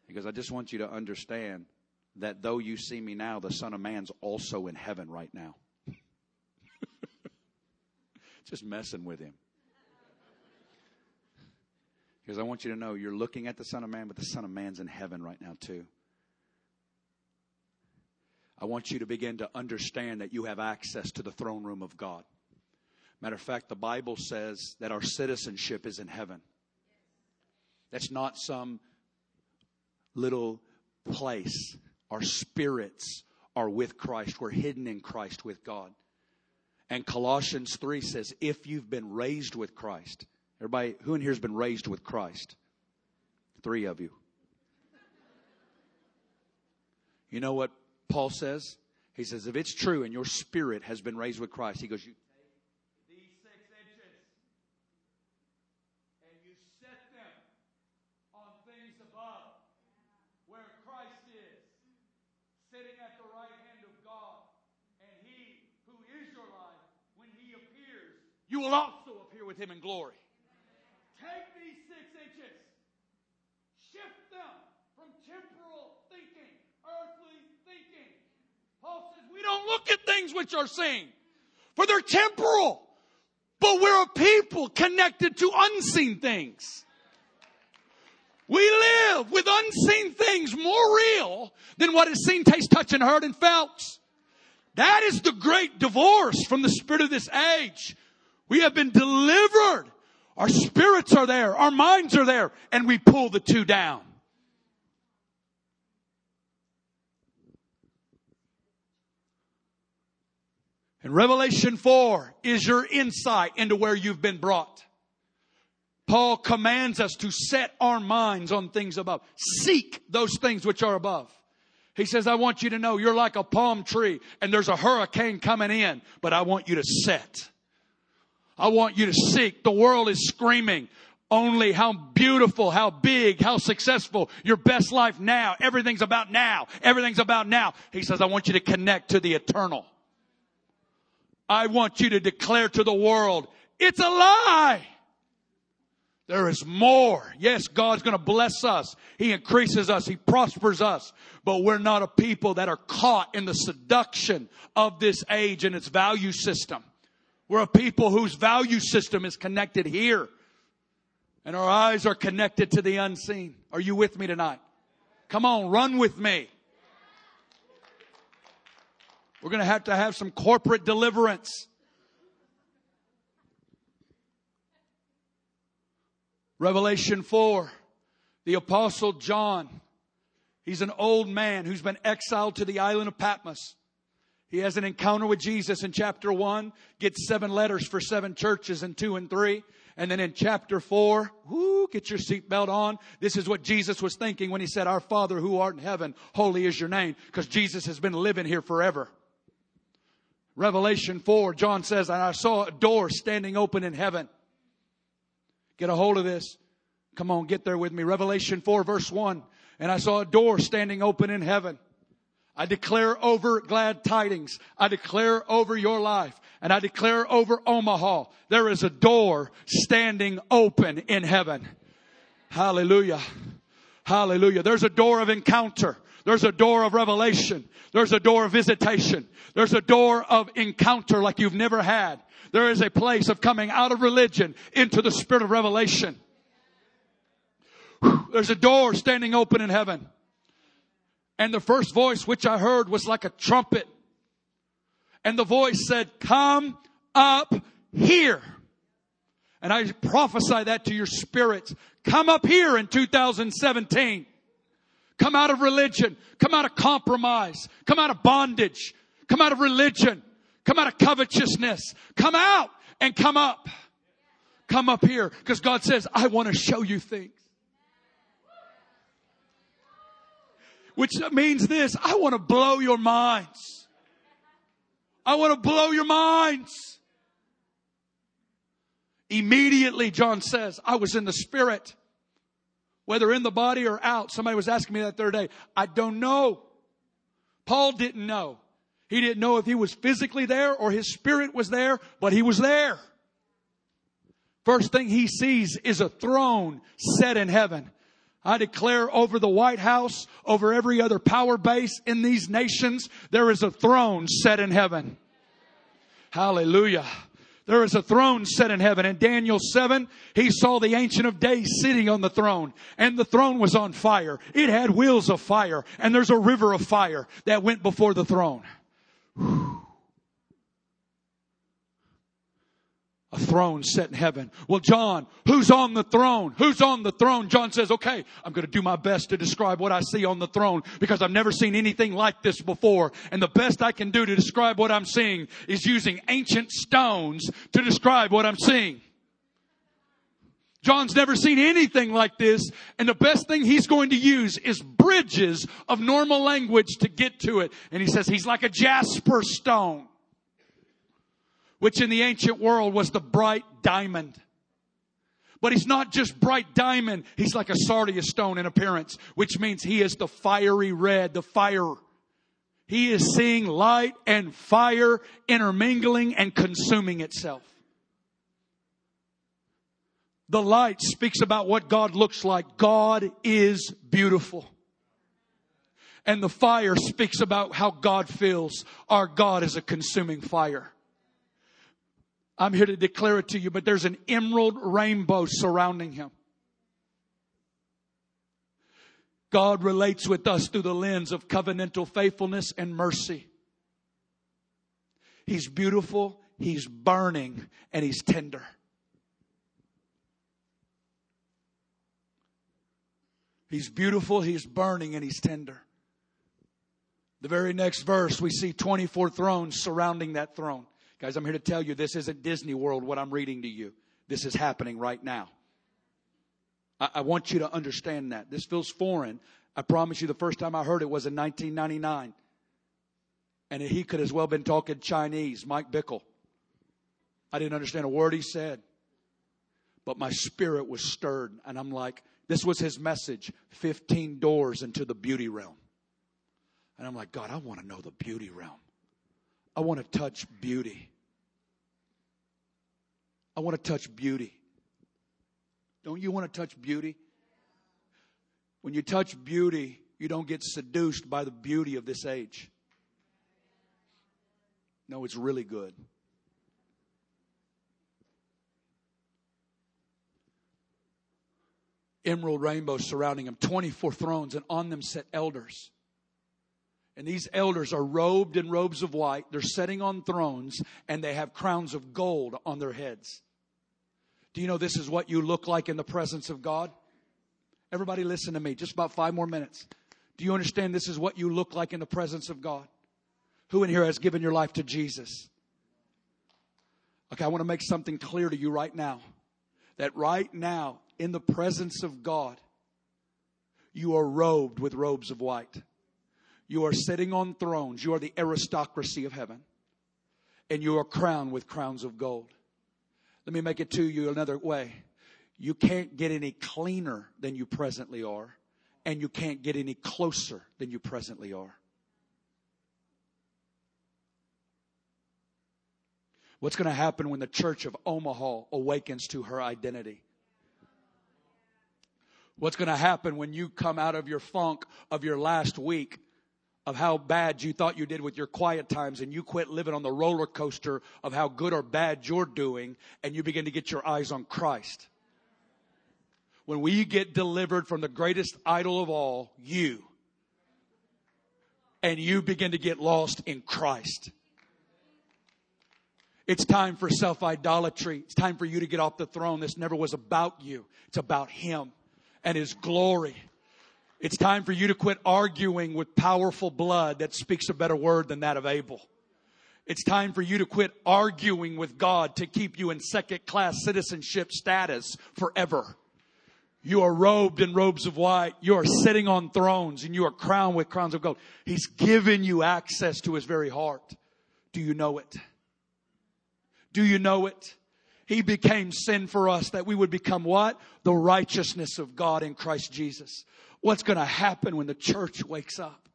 He goes, I just want you to understand that though you see me now, the Son of Man's also in heaven right now. Just messing with him. He goes, I want you to know you're looking at the Son of Man, but the Son of Man's in heaven right now too. I want you to begin to understand that you have access to the throne room of God. Matter of fact, the Bible says that our citizenship is in heaven. That's not some little place. Our spirits are with Christ. We're hidden in Christ with God. And Colossians three says, if you've been raised with Christ. Everybody, who in here has been raised with Christ? Three of you. You know what Paul says? He says, if it's true and your spirit has been raised with Christ, he goes, you take these six inches and you set them on things above where Christ is, sitting at the right hand of God. And he who is your life, when he appears, you will also appear with him in glory. Take these six inches, shift them from temporal thinking, earthly thinking. Paul says we don't look at things which are seen, for they're temporal. But we're a people connected to unseen things. We live with unseen things more real than what is seen, tasted, touched, and heard and felt. That is the great divorce from the spirit of this age. We have been delivered. Our spirits are there. Our minds are there. And we pull the two down. And Revelation four is your insight into where you've been brought. Paul commands us to set our minds on things above. Seek those things which are above. He says, I want you to know you're like a palm tree and there's a hurricane coming in, but I want you to set. I want you to seek. The world is screaming only how beautiful, how big, how successful, your best life now. Everything's about now. Everything's about now. He says, I want you to connect to the eternal. I want you to declare to the world, it's a lie. There is more. Yes, God's going to bless us. He increases us. He prospers us. But we're not a people that are caught in the seduction of this age and its value system. We're a people whose value system is connected here. And our eyes are connected to the unseen. Are you with me tonight? Come on, run with me. We're going to have to have some corporate deliverance. Revelation four, the Apostle John, he's an old man who's been exiled to the island of Patmos. He has an encounter with Jesus in chapter one, gets seven letters for seven churches in two and three. And then in chapter four, whoo, get your seatbelt on. This is what Jesus was thinking when he said, our Father who art in heaven, holy is your name. Because Jesus has been living here forever. Revelation four, John says, and I saw a door standing open in heaven. Get a hold of this. Come on, get there with me. Revelation four, verse one. And I saw a door standing open in heaven. I declare over Glad Tidings. I declare over your life. And I declare over Omaha. There is a door standing open in heaven. Hallelujah. Hallelujah. There's a door of encounter. There's a door of revelation. There's a door of visitation. There's a door of encounter like you've never had. There is a place of coming out of religion into the spirit of revelation. Whew, there's a door standing open in heaven. And the first voice which I heard was like a trumpet. And the voice said, "Come up here." And I prophesy that to your spirits. Come up here in two thousand seventeen. Come out of religion. Come out of compromise. Come out of bondage. Come out of religion. Come out of covetousness. Come out and come up. Come up here. Because God says, I want to show you things. Which means this, I want to blow your minds. I want to blow your minds. Immediately, John says, I was in the spirit. Whether in the body or out. Somebody was asking me that the other day. I don't know. Paul didn't know. He didn't know if he was physically there or his spirit was there, but he was there. First thing he sees is a throne set in heaven. I declare over the White House, over every other power base in these nations, there is a throne set in heaven. Hallelujah. There is a throne set in heaven. In Daniel seven, he saw the Ancient of Days sitting on the throne. And the throne was on fire. It had wheels of fire. And there's a river of fire that went before the throne. Whew. A throne set in heaven. Well, John, who's on the throne? Who's on the throne? John says, okay, I'm going to do my best to describe what I see on the throne because I've never seen anything like this before. And the best I can do to describe what I'm seeing is using ancient stones to describe what I'm seeing. John's never seen anything like this. And the best thing he's going to use is bridges of normal language to get to it. And he says, he's like a jasper stone, which in the ancient world was the bright diamond. But he's not just bright diamond. He's like a sardius stone in appearance, which means he is the fiery red, the fire. He is seeing light and fire intermingling and consuming itself. The light speaks about what God looks like. God is beautiful. And the fire speaks about how God feels. Our God is a consuming fire. I'm here to declare it to you, but there's an emerald rainbow surrounding him. God relates with us through the lens of covenantal faithfulness and mercy. He's beautiful, he's burning, and he's tender. He's beautiful, he's burning, and he's tender. The very next verse, we see twenty-four thrones surrounding that throne. Guys, I'm here to tell you this isn't Disney World, what I'm reading to you. This is happening right now. I, I want you to understand that. This feels foreign. I promise you the first time I heard it was in nineteen ninety-nine. And he could as well have been talking Chinese, Mike Bickle. I didn't understand a word he said. But my spirit was stirred. And I'm like, this was his message, fifteen doors into the beauty realm. And I'm like, God, I want to know the beauty realm. I want to touch beauty. I want to touch beauty. Don't you want to touch beauty? When you touch beauty, you don't get seduced by the beauty of this age. No, it's really good. Emerald rainbows surrounding him, twenty-four thrones, and on them sat elders. And these elders are robed in robes of white. They're sitting on thrones and they have crowns of gold on their heads. Do you know this is what you look like in the presence of God? Everybody listen to me. Just about five more minutes. Do you understand this is what you look like in the presence of God? Who in here has given your life to Jesus? Okay, I want to make something clear to you right now. That right now, in the presence of God, you are robed with robes of white. You are sitting on thrones. You are the aristocracy of heaven. And you are crowned with crowns of gold. Let me make it to you another way. You can't get any cleaner than you presently are. And you can't get any closer than you presently are. What's going to happen when the church of Omaha awakens to her identity? What's going to happen when you come out of your funk of your last week of how bad you thought you did with your quiet times, and you quit living on the roller coaster of how good or bad you're doing, and you begin to get your eyes on Christ? When we get delivered from the greatest idol of all, you, and you begin to get lost in Christ. It's time for self-idolatry. It's time for you to get off the throne. This never was about you. It's about Him and His glory. It's time for you to quit arguing with powerful blood that speaks a better word than that of Abel. It's time for you to quit arguing with God to keep you in second-class citizenship status forever. You are robed in robes of white. You are sitting on thrones, and you are crowned with crowns of gold. He's given you access to His very heart. Do you know it? Do you know it? He became sin for us that we would become what? The righteousness of God in Christ Jesus. What's going to happen when the church wakes up?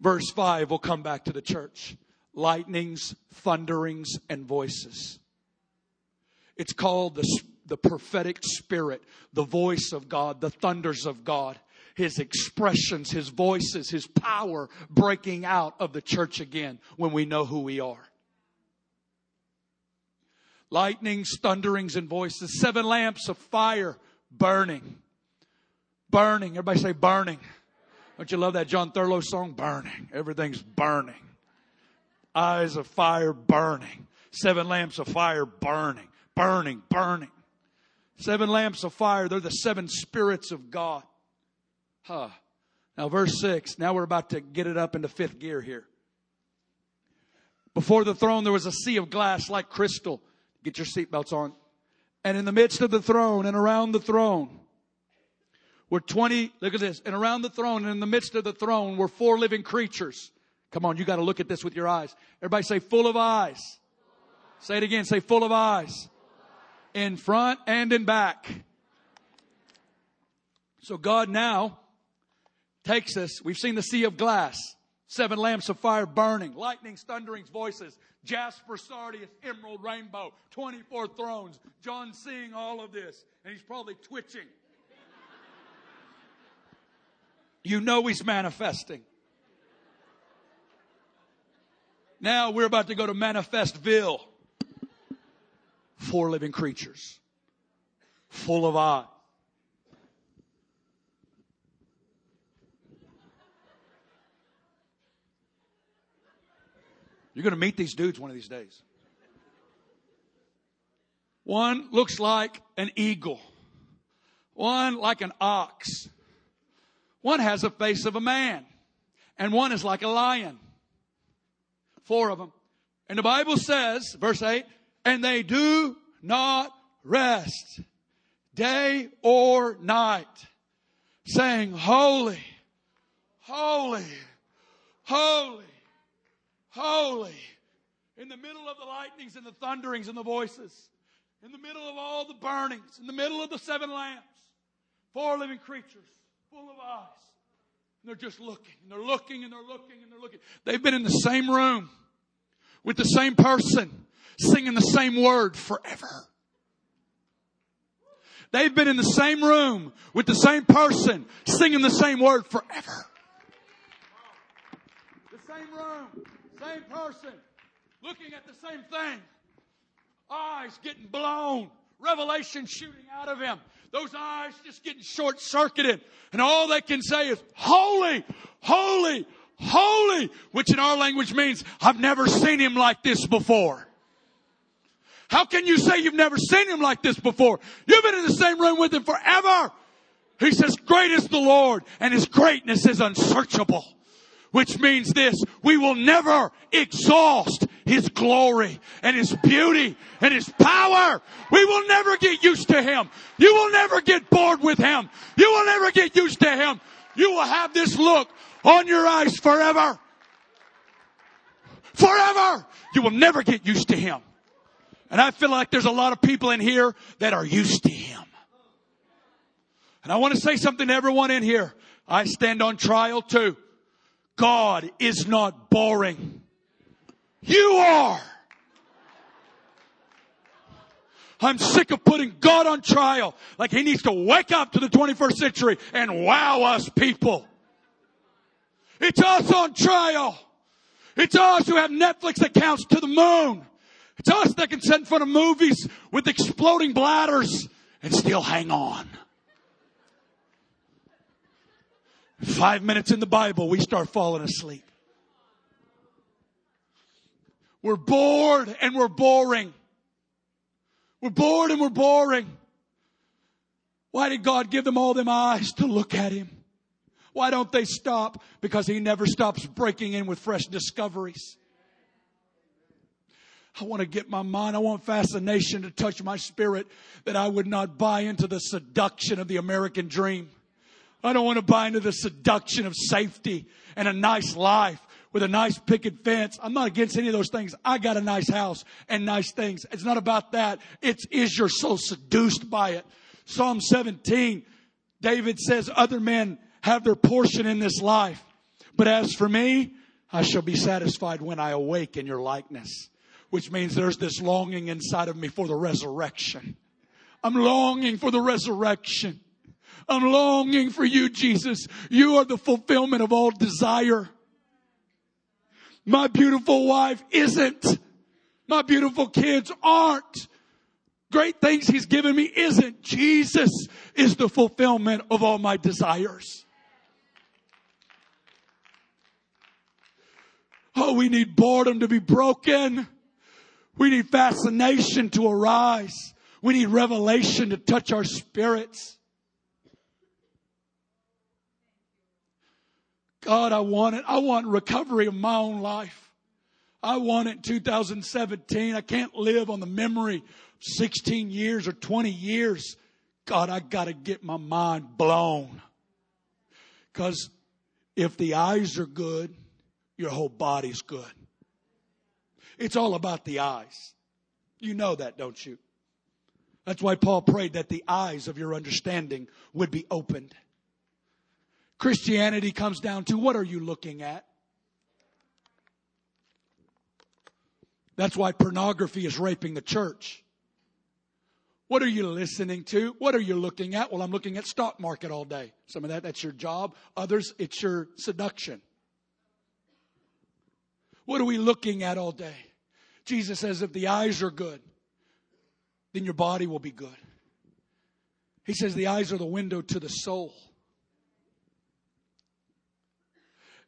Verse five will come back to the church. Lightnings, thunderings, and voices. It's called the, the prophetic spirit, the voice of God, the thunders of God. His expressions, His voices, His power breaking out of the church again when we know who we are. Lightnings, thunderings, and voices. Seven lamps of fire burning. Burning. Everybody say burning. Don't you love that John Thurlow song? Burning. Everything's burning. Eyes of fire burning. Seven lamps of fire burning. Burning, burning. Seven lamps of fire. They're the seven spirits of God. Huh. Now verse six. Now we're about to get it up into fifth gear here. Before the throne there was a sea of glass like crystal. Get your seatbelts on. And in the midst of the throne and around the throne were twenty, look at this. And around the throne and in the midst of the throne were four living creatures. Come on, you got to look at this with your eyes. Everybody say full of eyes. Full of eyes. Say it again. Say full of eyes. Full of eyes. In front and in back. So God now takes us. We've seen the sea of glass. Seven lamps of fire burning. Lightnings, thunderings, voices. Jasper, sardius, emerald, rainbow. twenty-four thrones. John's seeing all of this. And he's probably twitching. You know he's manifesting. Now we're about to go to Manifestville. Four living creatures. Full of eyes. You're going to meet these dudes one of these days. One looks like an eagle. One like an ox. One has a face of a man. And one is like a lion. Four of them. And the Bible says, verse eight, and they do not rest day or night, saying, holy, holy, holy. Holy, in the middle of the lightnings and the thunderings and the voices, in the middle of all the burnings, in the middle of the seven lamps, four living creatures full of eyes. And they're just looking, and they're looking, and they're looking, and they're looking. They've been in the same room with the same person singing the same word forever. They've been in the same room with the same person singing the same word forever. The same room. Same person, looking at the same thing. Eyes getting blown. Revelation shooting out of him. Those eyes just getting short-circuited. And all they can say is, holy, holy, holy. Which in our language means, I've never seen Him like this before. How can you say you've never seen Him like this before? You've been in the same room with Him forever. He says, great is the Lord, and His greatness is unsearchable. Which means this, we will never exhaust His glory and His beauty and His power. We will never get used to Him. You will never get bored with Him. You will never get used to Him. You will have this look on your eyes forever. Forever. You will never get used to Him. And I feel like there's a lot of people in here that are used to Him. And I want to say something to everyone in here. I stand on trial too. God is not boring. You are. I'm sick of putting God on trial. Like he needs to wake up to the twenty-first century and wow us people. It's us on trial. It's us who have Netflix accounts to the moon. It's us that can sit in front of movies with exploding bladders and still hang on. Five minutes in the Bible, we start falling asleep. We're bored and we're boring. We're bored and we're boring. Why did God give them all them eyes to look at him? Why don't they stop? Because he never stops breaking in with fresh discoveries. I want to get my mind. I want fascination to touch my spirit, that I would not buy into the seduction of the American dream. I don't want to buy into the seduction of safety and a nice life. With a nice picket fence. I'm not against any of those things. I got a nice house and nice things. It's not about that. It's is you're so seduced by it. Psalm seventeen, David says, other men have their portion in this life. But as for me, I shall be satisfied when I awake in your likeness. Which means there's this longing inside of me for the resurrection. I'm longing for the resurrection. I'm longing for you, Jesus. You are the fulfillment of all desire. My beautiful wife isn't. My beautiful kids aren't. Great things he's given me isn't. Jesus is the fulfillment of all my desires. Oh, we need boredom to be broken. We need fascination to arise. We need revelation to touch our spirits. God, I want it. I want recovery of my own life. I want it in two thousand seventeen. I can't live on the memory of sixteen years or twenty years. God, I got to get my mind blown. Because if the eyes are good, your whole body's good. It's all about the eyes. You know that, don't you? That's why Paul prayed that the eyes of your understanding would be opened. Christianity comes down to, what are you looking at? That's why pornography is raping the church. What are you listening to? What are you looking at? Well, I'm looking at stock market all day. Some of that, that's your job. Others, it's your seduction. What are we looking at all day? Jesus says, if the eyes are good, then your body will be good. He says the eyes are the window to the soul.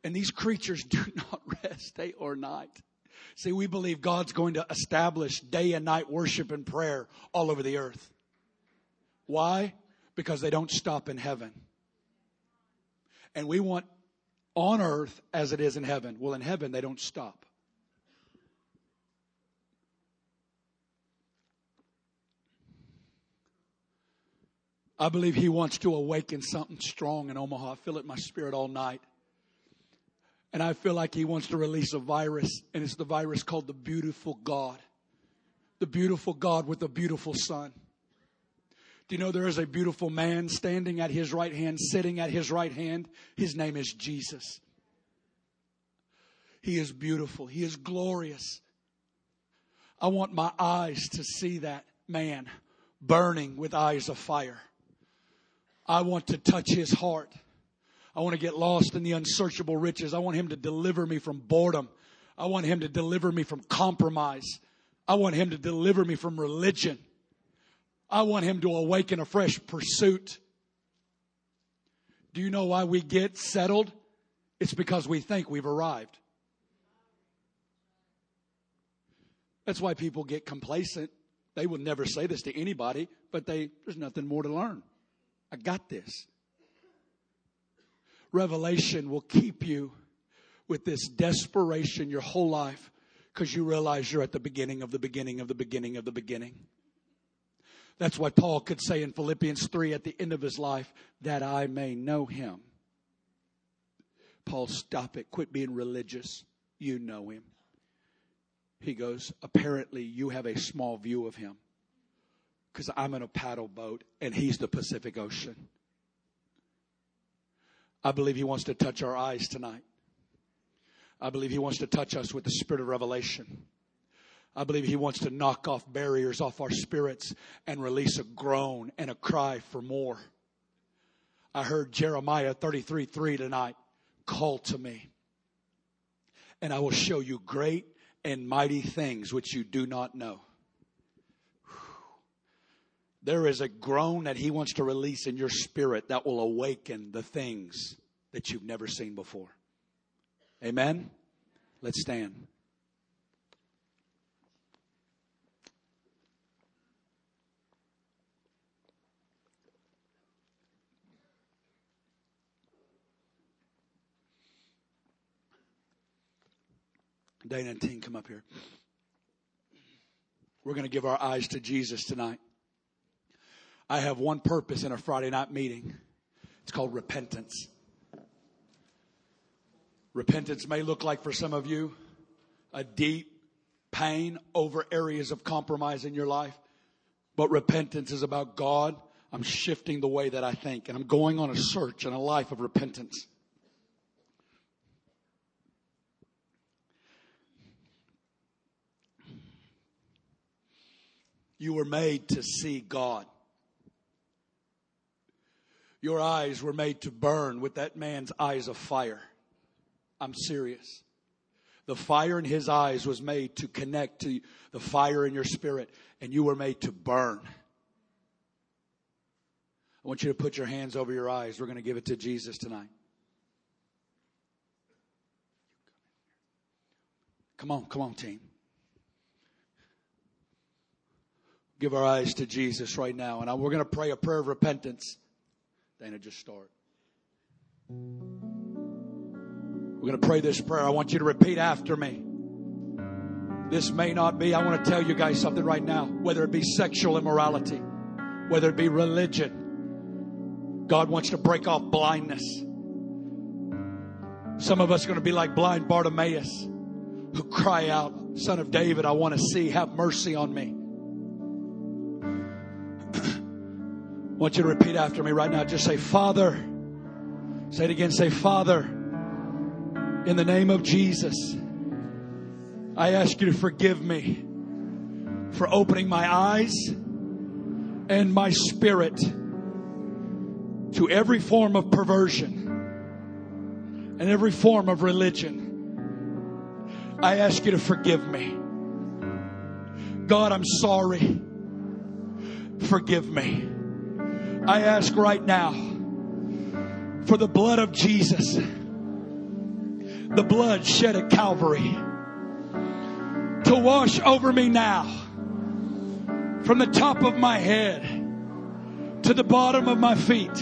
And these creatures do not rest day or night. See, we believe God's going to establish day and night worship and prayer all over the earth. Why? Because they don't stop in heaven. And we want on earth as it is in heaven. Well, in heaven, they don't stop. I believe he wants to awaken something strong in Omaha. I feel it in my spirit all night. And I feel like he wants to release a virus. And it's the virus called the beautiful God. The beautiful God with a beautiful son. Do you know there is a beautiful man standing at his right hand, sitting at his right hand? His name is Jesus. He is beautiful. He is glorious. I want my eyes to see that man burning with eyes of fire. I want to touch his heart. I want to get lost in the unsearchable riches. I want him to deliver me from boredom. I want him to deliver me from compromise. I want him to deliver me from religion. I want him to awaken a fresh pursuit. Do you know why we get settled? It's because we think we've arrived. That's why people get complacent. They will never say this to anybody, but they, there's nothing more to learn. I got this. Revelation will keep you with this desperation your whole life, because you realize you're at the beginning of the beginning of the beginning of the beginning. That's why Paul could say in Philippians three at the end of his life, that I may know him. Paul, stop it. Quit being religious. You know him. He goes, apparently you have a small view of him, because I'm in a paddle boat and he's the Pacific Ocean. I believe he wants to touch our eyes tonight. I believe he wants to touch us with the spirit of revelation. I believe he wants to knock off barriers off our spirits and release a groan and a cry for more. I heard Jeremiah thirty-three three tonight. Call to me, and I will show you great and mighty things which you do not know. Whew. There is a groan that he wants to release in your spirit that will awaken the things that you've never seen before. Amen? Let's stand. Dana and team, come up here. We're going to give our eyes to Jesus tonight. I have one purpose in a Friday night meeting. It's called repentance. Repentance may look like, for some of you, a deep pain over areas of compromise in your life. But repentance is about, God, I'm shifting the way that I think. And I'm going on a search and a life of repentance. You were made to see God. Your eyes were made to burn with that man's eyes of fire. I'm serious. The fire in his eyes was made to connect to the fire in your spirit, and you were made to burn. I want you to put your hands over your eyes. We're going to give it to Jesus tonight. Come on, come on, team. Give our eyes to Jesus right now. And I, we're going to pray a prayer of repentance. Dana, just start. We're going to pray this prayer. I want you to repeat after me. This may not be, I want to tell you guys something right now. Whether it be sexual immorality, whether it be religion, God wants to break off blindness. Some of us are going to be like blind Bartimaeus, who cry out, Son of David, I want to see. Have mercy on me. I want you to repeat after me right now. Just say, Father. Say it again. Say, Father, in the name of Jesus, I ask you to forgive me for opening my eyes and my spirit to every form of perversion and every form of religion. I ask you to forgive me. God, I'm sorry. Forgive me. I ask right now for the blood of Jesus, the blood shed at Calvary, to wash over me now from the top of my head to the bottom of my feet.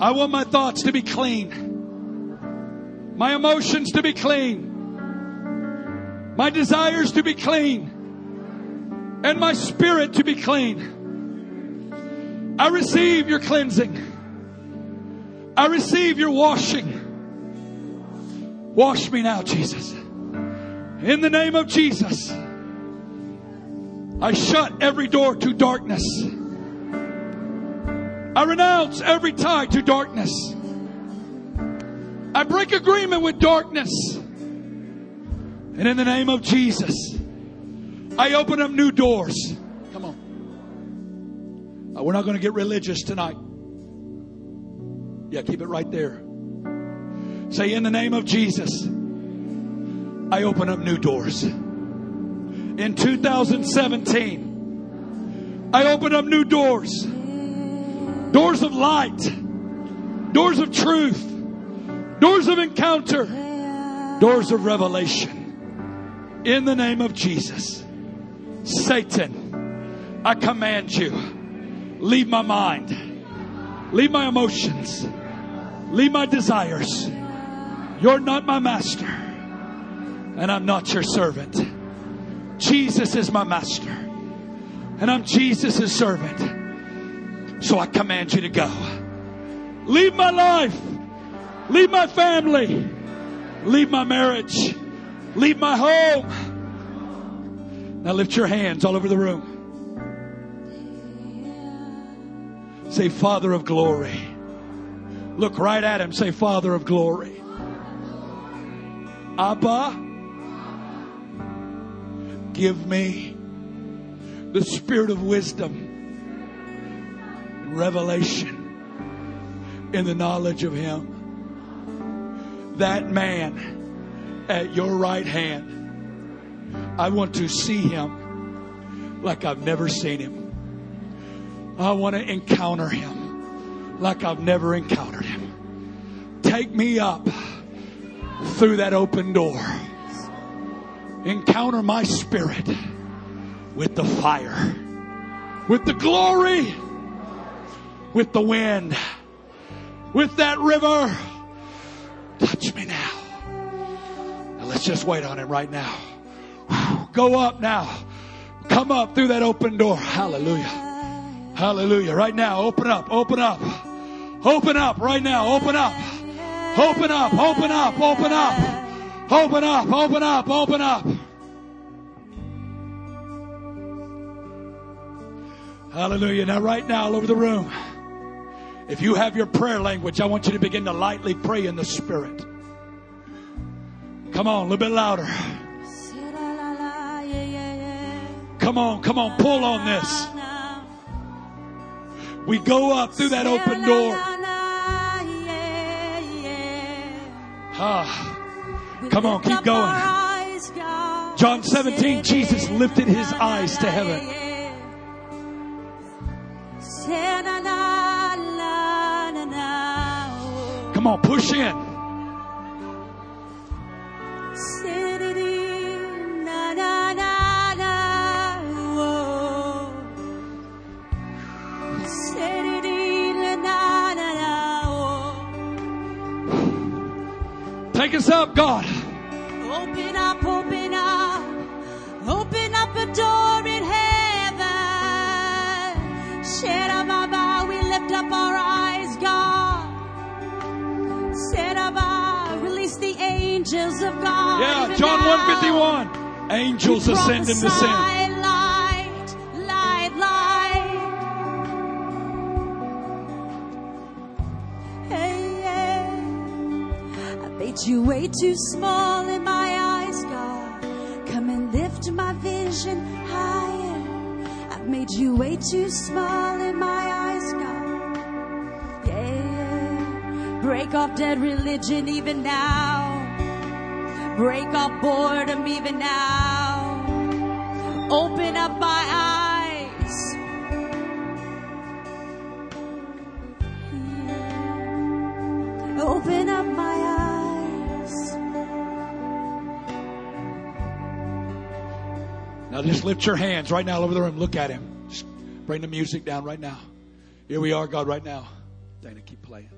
I want my thoughts to be clean, my emotions to be clean, my desires to be clean, and my spirit to be clean. I receive your cleansing. I receive your washing. Wash me now, Jesus. In the name of Jesus, I shut every door to darkness. I renounce every tie to darkness. I break agreement with darkness. And in the name of Jesus, I open up new doors. Come on. We're not going to get religious tonight. Yeah, keep it right there. Say, in the name of Jesus, I open up new doors. In two thousand seventeen, I open up new doors. Doors of light. Doors of truth. Doors of encounter. Doors of revelation. In the name of Jesus. Satan, I command you. Leave my mind. Leave my emotions. Leave my desires. You're not my master. And I'm not your servant. Jesus is my master. And I'm Jesus' servant. So I command you to go. Leave my life. Leave my family. Leave my marriage. Leave my home. Now lift your hands all over the room. Say, Father of glory. Look right at him. Say, Father of glory. Abba, give me the spirit of wisdom, revelation in the knowledge of Him. That man at your right hand, I want to see him like I've never seen him. I want to encounter him like I've never encountered him. Take me up through that open door. Encounter my spirit with the fire, with the glory, with the wind, with that river. Touch me now. Now let's just wait on it right now. Go up now. Come up through that open door. Hallelujah. Hallelujah. Right now, open up, open up. Open up right now. Open up. Open up, open up, open up. Open up, open up, open up. Hallelujah. Now, right now, all over the room, if you have your prayer language, I want you to begin to lightly pray in the Spirit. Come on, a little bit louder. Come on, come on, pull on this. We go up through that open door. Ah. Come on, keep going. John seventeen, Jesus lifted his eyes to heaven. Come on, push in. Take us up, God. Open up, open up, open up a door in heaven. Sherababa, we lift up our eyes, God. Sherababa, release the angels of God. Yeah, John one fifty-one. Angels ascend into sin. Light, light, light. Hey. Made you way too small in my eyes, God. Come and lift my vision higher. I've made you way too small in my eyes, God. Yeah. Break off dead religion even now. Break off boredom even now. Open up my eyes. Yeah. Open up my eyes. Now just lift your hands right now all over the room. Look at him. Just bring the music down right now. Here we are, God, right now. Dana, keep playing.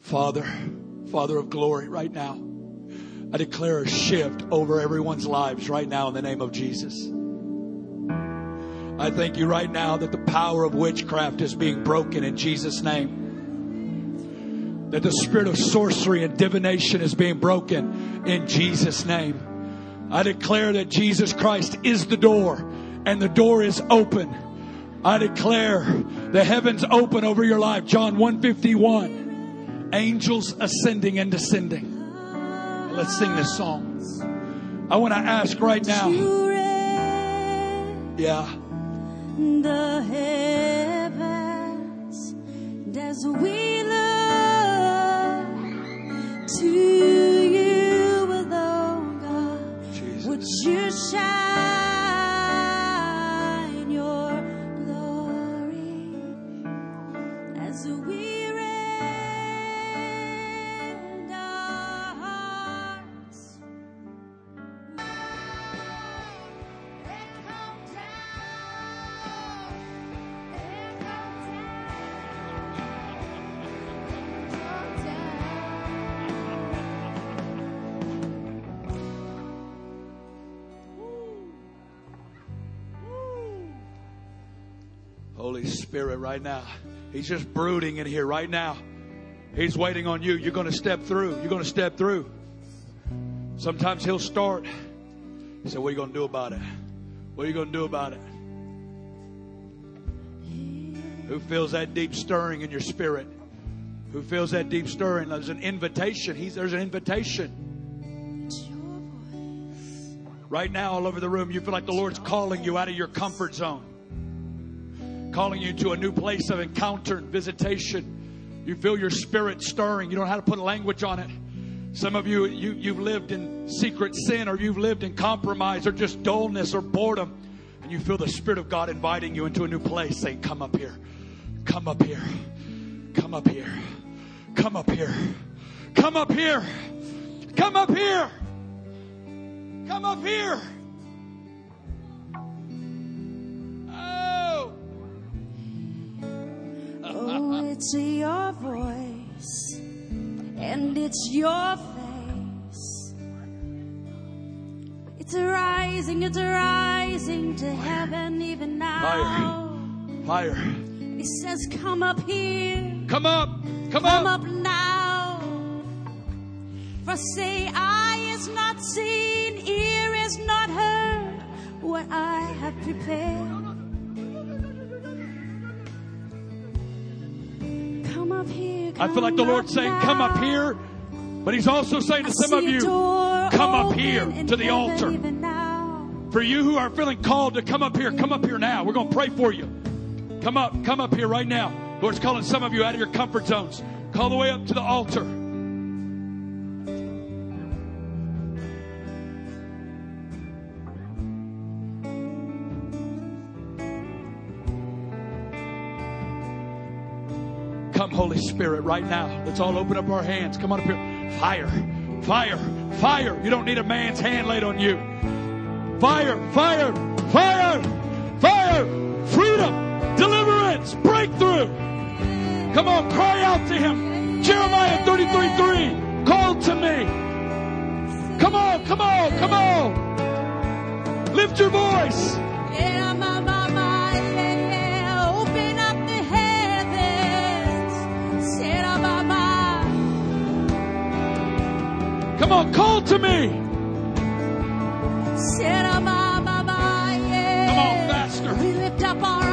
Father, Father of glory, right now, I declare a shift over everyone's lives right now in the name of Jesus. I thank you right now that the power of witchcraft is being broken in Jesus' name. That the spirit of sorcery and divination is being broken in Jesus' name. I declare that Jesus Christ is the door, and the door is open. I declare the heavens open over your life. John one fifty-one, angels ascending and descending. Let's sing this song. I want to ask right now. Yeah. The heavens as we look to. You shine your glory as we rend our hearts. Holy Spirit, right now, He's just brooding in here right now. He's waiting on you. You're going to step through. You're going to step through. Sometimes He'll start. He said, what are you going to do about it? What are you going to do about it? Who feels that deep stirring in your spirit? Who feels that deep stirring? There's an invitation. He's, there's an invitation. Right now, all over the room, you feel like the Lord's calling you out of your comfort zone, calling you to a new place of encounter and visitation. You feel your spirit stirring. You don't know how to put language on it. Some of you, you you've lived in secret sin, or you've lived in compromise, or just dullness or boredom. And you feel the Spirit of God inviting you into a new place, saying, come up here, come up here, come up here, come up here, come up here, come up here, come up here. Oh, oh, it's your voice and it's your face. It's rising, it's rising to heaven even now. Higher, higher. He says, come up here. Come up, come, come up. Come up now. For say, eye is not seen, ear is not heard, what I have prepared. Come up here. Come I feel like the Lord's saying, now. Come up here. But He's also saying to I some of you, come up here to the altar. For you who are feeling called to come up here, come up here now. We're going to pray for you. Come up, come up here right now. Lord's calling some of you out of your comfort zones. Call the way up to the altar. Come, Holy Spirit, right now. Let's all open up our hands. Come on up here. Fire, fire, fire. You don't need a man's hand laid on you. Fire, fire, fire, fire. Freedom. Deliverance, breakthrough. Come on, cry out to Him. Jeremiah thirty-three three, call to me. Come on, come on, come on. Lift your voice. Yeah, my, my, my, yeah, yeah. Open up the heavens. Say, my, my. Come on, call to me. Say, my, my, my, yeah. Come on, faster. We lift up our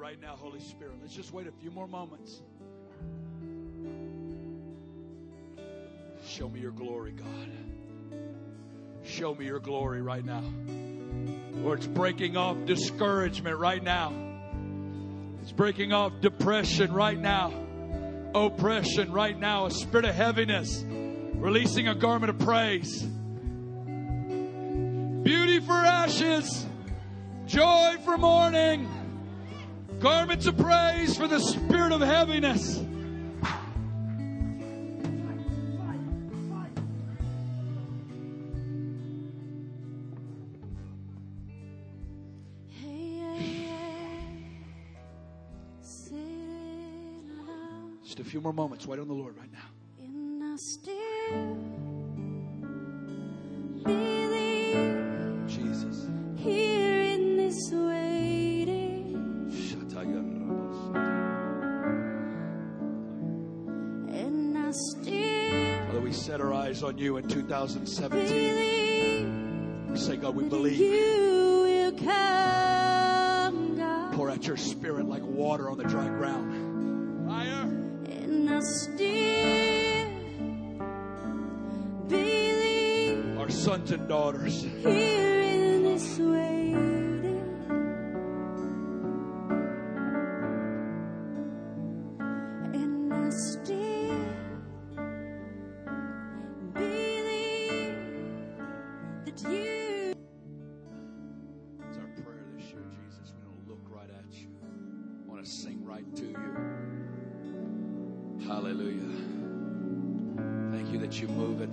right now, Holy Spirit. Let's just wait a few more moments. Show me your glory, God. Show me your glory right now. Lord, it's breaking off discouragement right now. It's breaking off depression right now. Oppression right now. A spirit of heaviness. Releasing a garment of praise. Beauty for ashes. Joy for mourning. Garments of praise for the spirit of heaviness. Just a few more moments. Wait on the Lord right now. Jesus. Here in this way. Father, we set our eyes on you in two thousand seventeen. We say, God, we believe. Pour out your spirit like water on the dry ground. Fire. Our sons and daughters. Here in this way.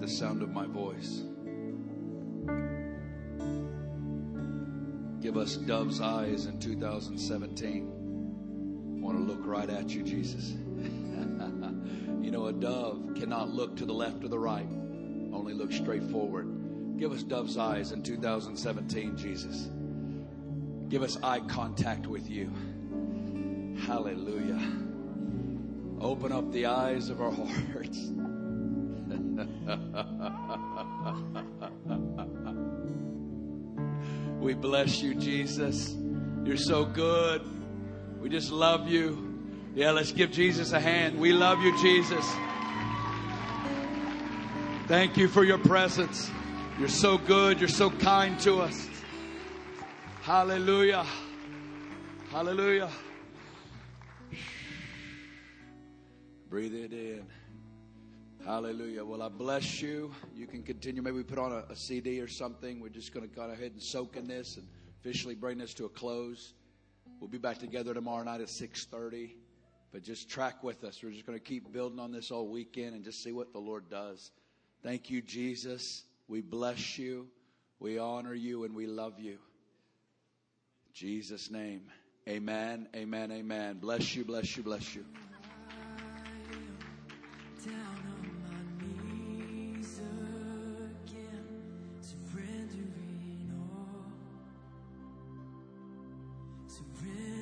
Sound of my voice. Give us dove's eyes in two thousand seventeen. I want to look right at you, Jesus. You know, a dove cannot look to the left or the right, only look straight forward. Give us dove's eyes in two thousand seventeen, Jesus. Give us eye contact with you. Hallelujah. Open up the eyes of our hearts. We bless you, Jesus. You're so good. We just love you. Yeah, let's give Jesus a hand. We love you, Jesus. Thank you for your presence. You're so good. You're so kind to us. Hallelujah. Hallelujah. Breathe it in. Hallelujah. Well, I bless you. You can continue. Maybe we put on a, a C D or something. We're just going to go ahead and soak in this and officially bring this to a close. We'll be back together tomorrow night at six thirty. But just track with us. We're just going to keep building on this all weekend and just see what the Lord does. Thank you, Jesus. We bless you. We honor you and we love you. In Jesus' name. Amen. Amen. Amen. Bless you. Bless you. Bless you. Surrender.